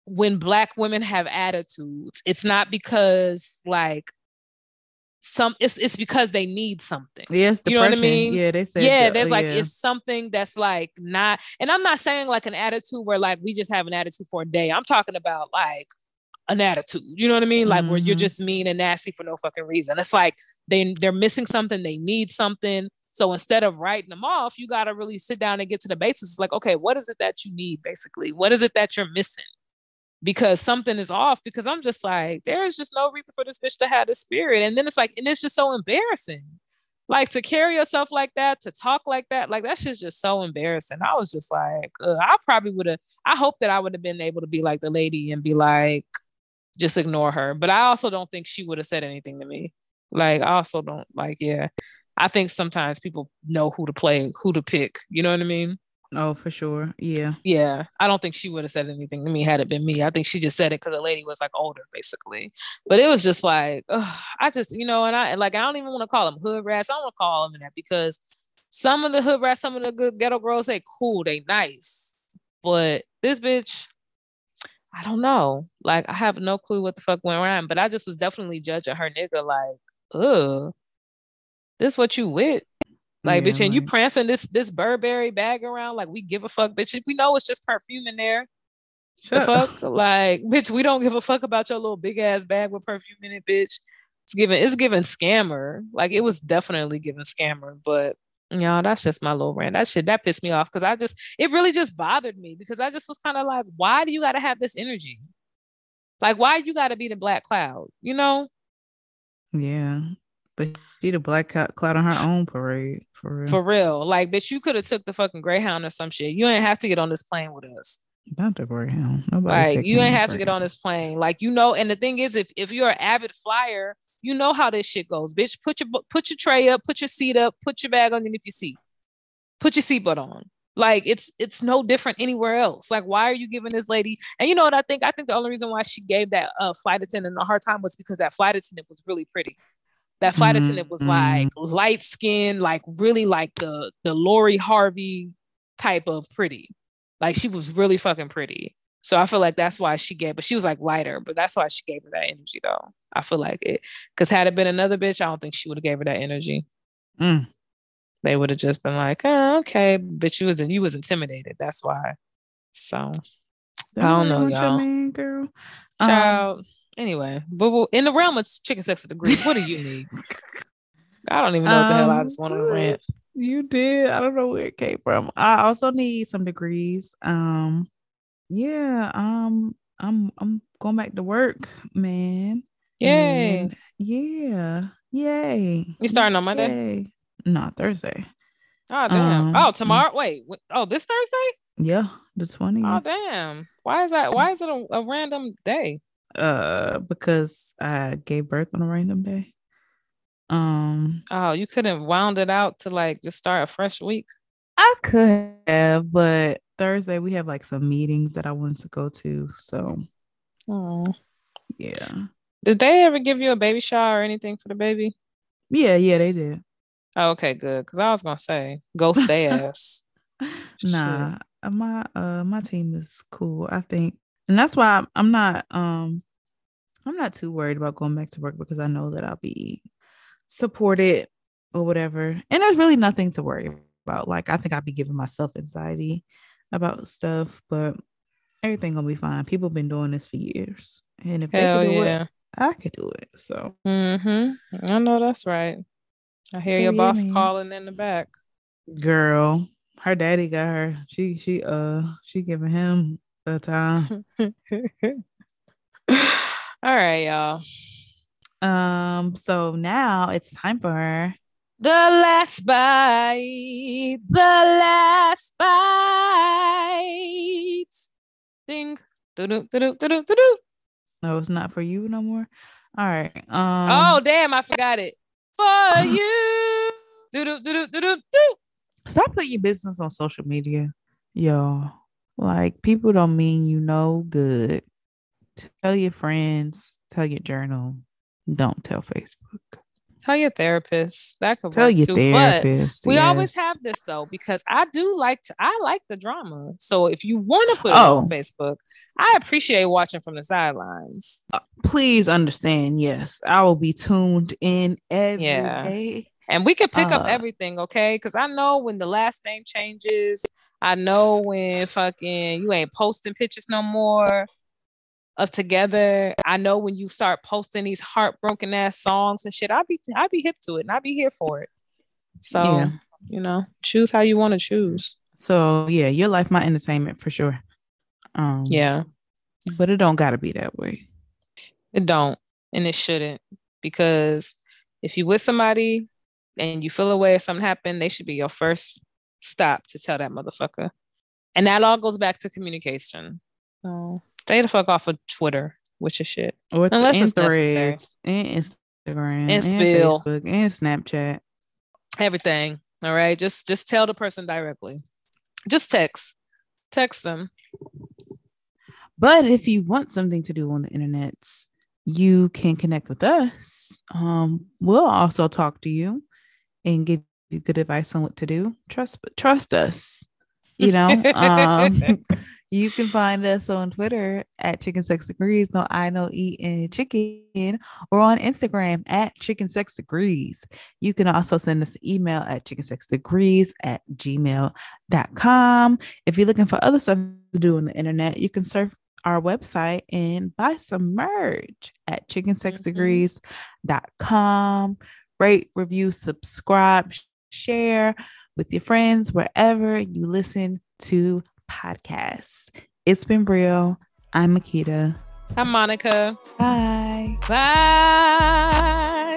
when Black women have attitudes, it's not because like some it's it's because they need something. Yes, yeah, you know what I mean? Yeah, they said yeah, that, there's like yeah. it's something that's like not, and I'm not saying like an attitude where like we just have an attitude for a day. I'm talking about like an attitude. You know what I mean? Like, mm-hmm. where you're just mean and nasty for no fucking reason. It's like they they're missing something, they need something. So instead of writing them off, you gotta really sit down and get to the basis. It's like, okay, what is it that you need basically? What is it that you're missing? Because something is off, because I'm just like, there is just no reason for this bitch to have this spirit. And then it's like, and it's just so embarrassing. Like, to carry yourself like that, to talk like that, like that shit's just so embarrassing. I was just like, ugh, I probably would have, I hope that I would have been able to be like the lady and be like, just ignore her. But I also don't think she would have said anything to me. Like, I also don't like, yeah. I think sometimes people know who to play, who to pick. You know what I mean? Oh, for sure. Yeah. Yeah. I don't think she would have said anything to me had it been me. I think she just said it because the lady was like older, basically. But it was just like, ugh, I just, you know, and I like, I don't even want to call them hood rats. I don't want to call them that, because some of the hood rats, some of the good ghetto girls, they cool, they nice. But this bitch, I don't know. Like, I have no clue what the fuck went around, but I just was definitely judging her nigga like, ugh, this what you with? Like, yeah, bitch, and like, you prancing this this Burberry bag around like we give a fuck, bitch. We know it's just perfume in there. The fuck? Like, bitch, we don't give a fuck about your little big ass bag with perfume in it, bitch. It's giving, it's giving scammer. Like, it was definitely giving scammer. But, you know, that's just my little rant. That shit, that pissed me off, because I just, it really just bothered me, because I just was kind of like, why do you got to have this energy? Like, why you got to be the black cloud, you know? Yeah. But She the black cloud on her own parade. For real. For real. Like, bitch, you could have took the fucking Greyhound or some shit. You ain't have to get on this plane with us. Not the Greyhound. Nobody. Like, you ain't have to get on this plane. Like, you know, and the thing is, if, if you're an avid flyer, you know how this shit goes, bitch. Put your put your tray up, put your seat up, put your bag underneath your seat. Put your seatbelt on. Like, it's it's no different anywhere else. Like, why are you giving this lady? And you know what I think? I think the only reason why she gave that uh, flight attendant a hard time was because that flight attendant was really pretty. That flight mm-hmm. attendant was like mm-hmm. light skinned, like really like the the Lori Harvey type of pretty. Like, she was really fucking pretty. So I feel like that's why she gave, but she was like lighter, but that's why she gave her that energy though. I feel like it, because had it been another bitch, I don't think she would have gave her that energy. Mm. They would have just been like, oh, okay, but you was you was intimidated. That's why. So don't I don't know, what y'all. You mean, girl. Child. Um, anyway, but we'll, in the realm of chicken sex degrees, what do you need? I don't even know what the um, hell I just wanted to rant. You did. I don't know where it came from. I also need some degrees. Um, yeah. Um, I'm I'm going back to work, man. Yay! And yeah. Yay! You starting on Monday? Yay. No, Thursday. Oh damn! Um, oh, tomorrow. Wait. Oh, this Thursday? Yeah, the twentieth. Oh damn! Why is that? Why is it a, a random day? Uh, because I gave birth on a random day. Um. Oh, you couldn't wound it out to like just start a fresh week? I could have, but Thursday we have like some meetings that I wanted to go to. So. Oh. Yeah. Did they ever give you a baby shower or anything for the baby? Yeah, yeah, they did. Oh, okay, good. Because I was gonna say, ghost ass. Nah, sure. my uh, my team is cool. I think, and that's why I'm, I'm not um, I'm not too worried about going back to work because I know that I'll be supported or whatever. And there's really nothing to worry about. Like, I think I'll be giving myself anxiety about stuff, but everything gonna be fine. People have been doing this for years, and if Hell they could do yeah. it, I could do it. So, mm-hmm. I know that's right. I hear so your yeah, boss man. calling in the back. Girl, her daddy got her. She she uh she giving him the time. All right, y'all. Um, so now it's time for the last bite. The last bite. Ding. Do-do, do-do, do-do, do-do. No, it's not for you no more. All right. Um, oh damn, I forgot it. For you. Stop putting your business on social media, y'all. Like, people don't mean you no good. Tell your friends, tell your journal. Don't tell Facebook. Tell your therapist. That could tell work your too. Therapist. But we yes. always have this though, because I do like to I like the drama. So if you want to put it oh. on Facebook, I appreciate watching from the sidelines. Uh, please understand. Yes, I will be tuned in every yeah. day. And we can pick uh, up everything, okay? Because I know when the last name changes. I know when fucking you ain't posting pictures no more of together. I know when you start posting these heartbroken ass songs and shit, I'll be I'll be hip to it and I'll be here for it. So yeah. you know, choose how you want to choose. So yeah, your life, my entertainment for sure. Um, yeah, but it don't gotta be that way. It don't, and it shouldn't, because if you with somebody and you feel away or something happened, they should be your first stop to tell that motherfucker. And that all goes back to communication. So. Stay the fuck off of Twitter with your shit. With Unless it's necessary. And Instagram. And Spill. And Facebook. And Snapchat. Everything. All right? Just just tell the person directly. Just text. Text them. But if you want something to do on the internet, you can connect with us. Um, we'll also talk to you and give you good advice on what to do. Trust, trust us. You know? Um You can find us on Twitter at ChickenSexDegrees, no I, no E, and Chicken, or on Instagram at ChickenSexDegrees. You can also send us an email at ChickenSexDegrees at gmail dot com. If you're looking for other stuff to do on the internet, you can surf our website and buy some merch at chicken sex degrees dot com. Rate, review, subscribe, share with your friends wherever you listen to podcast. It's been real. I'm Maquita. I'm Monica. Bye. Bye.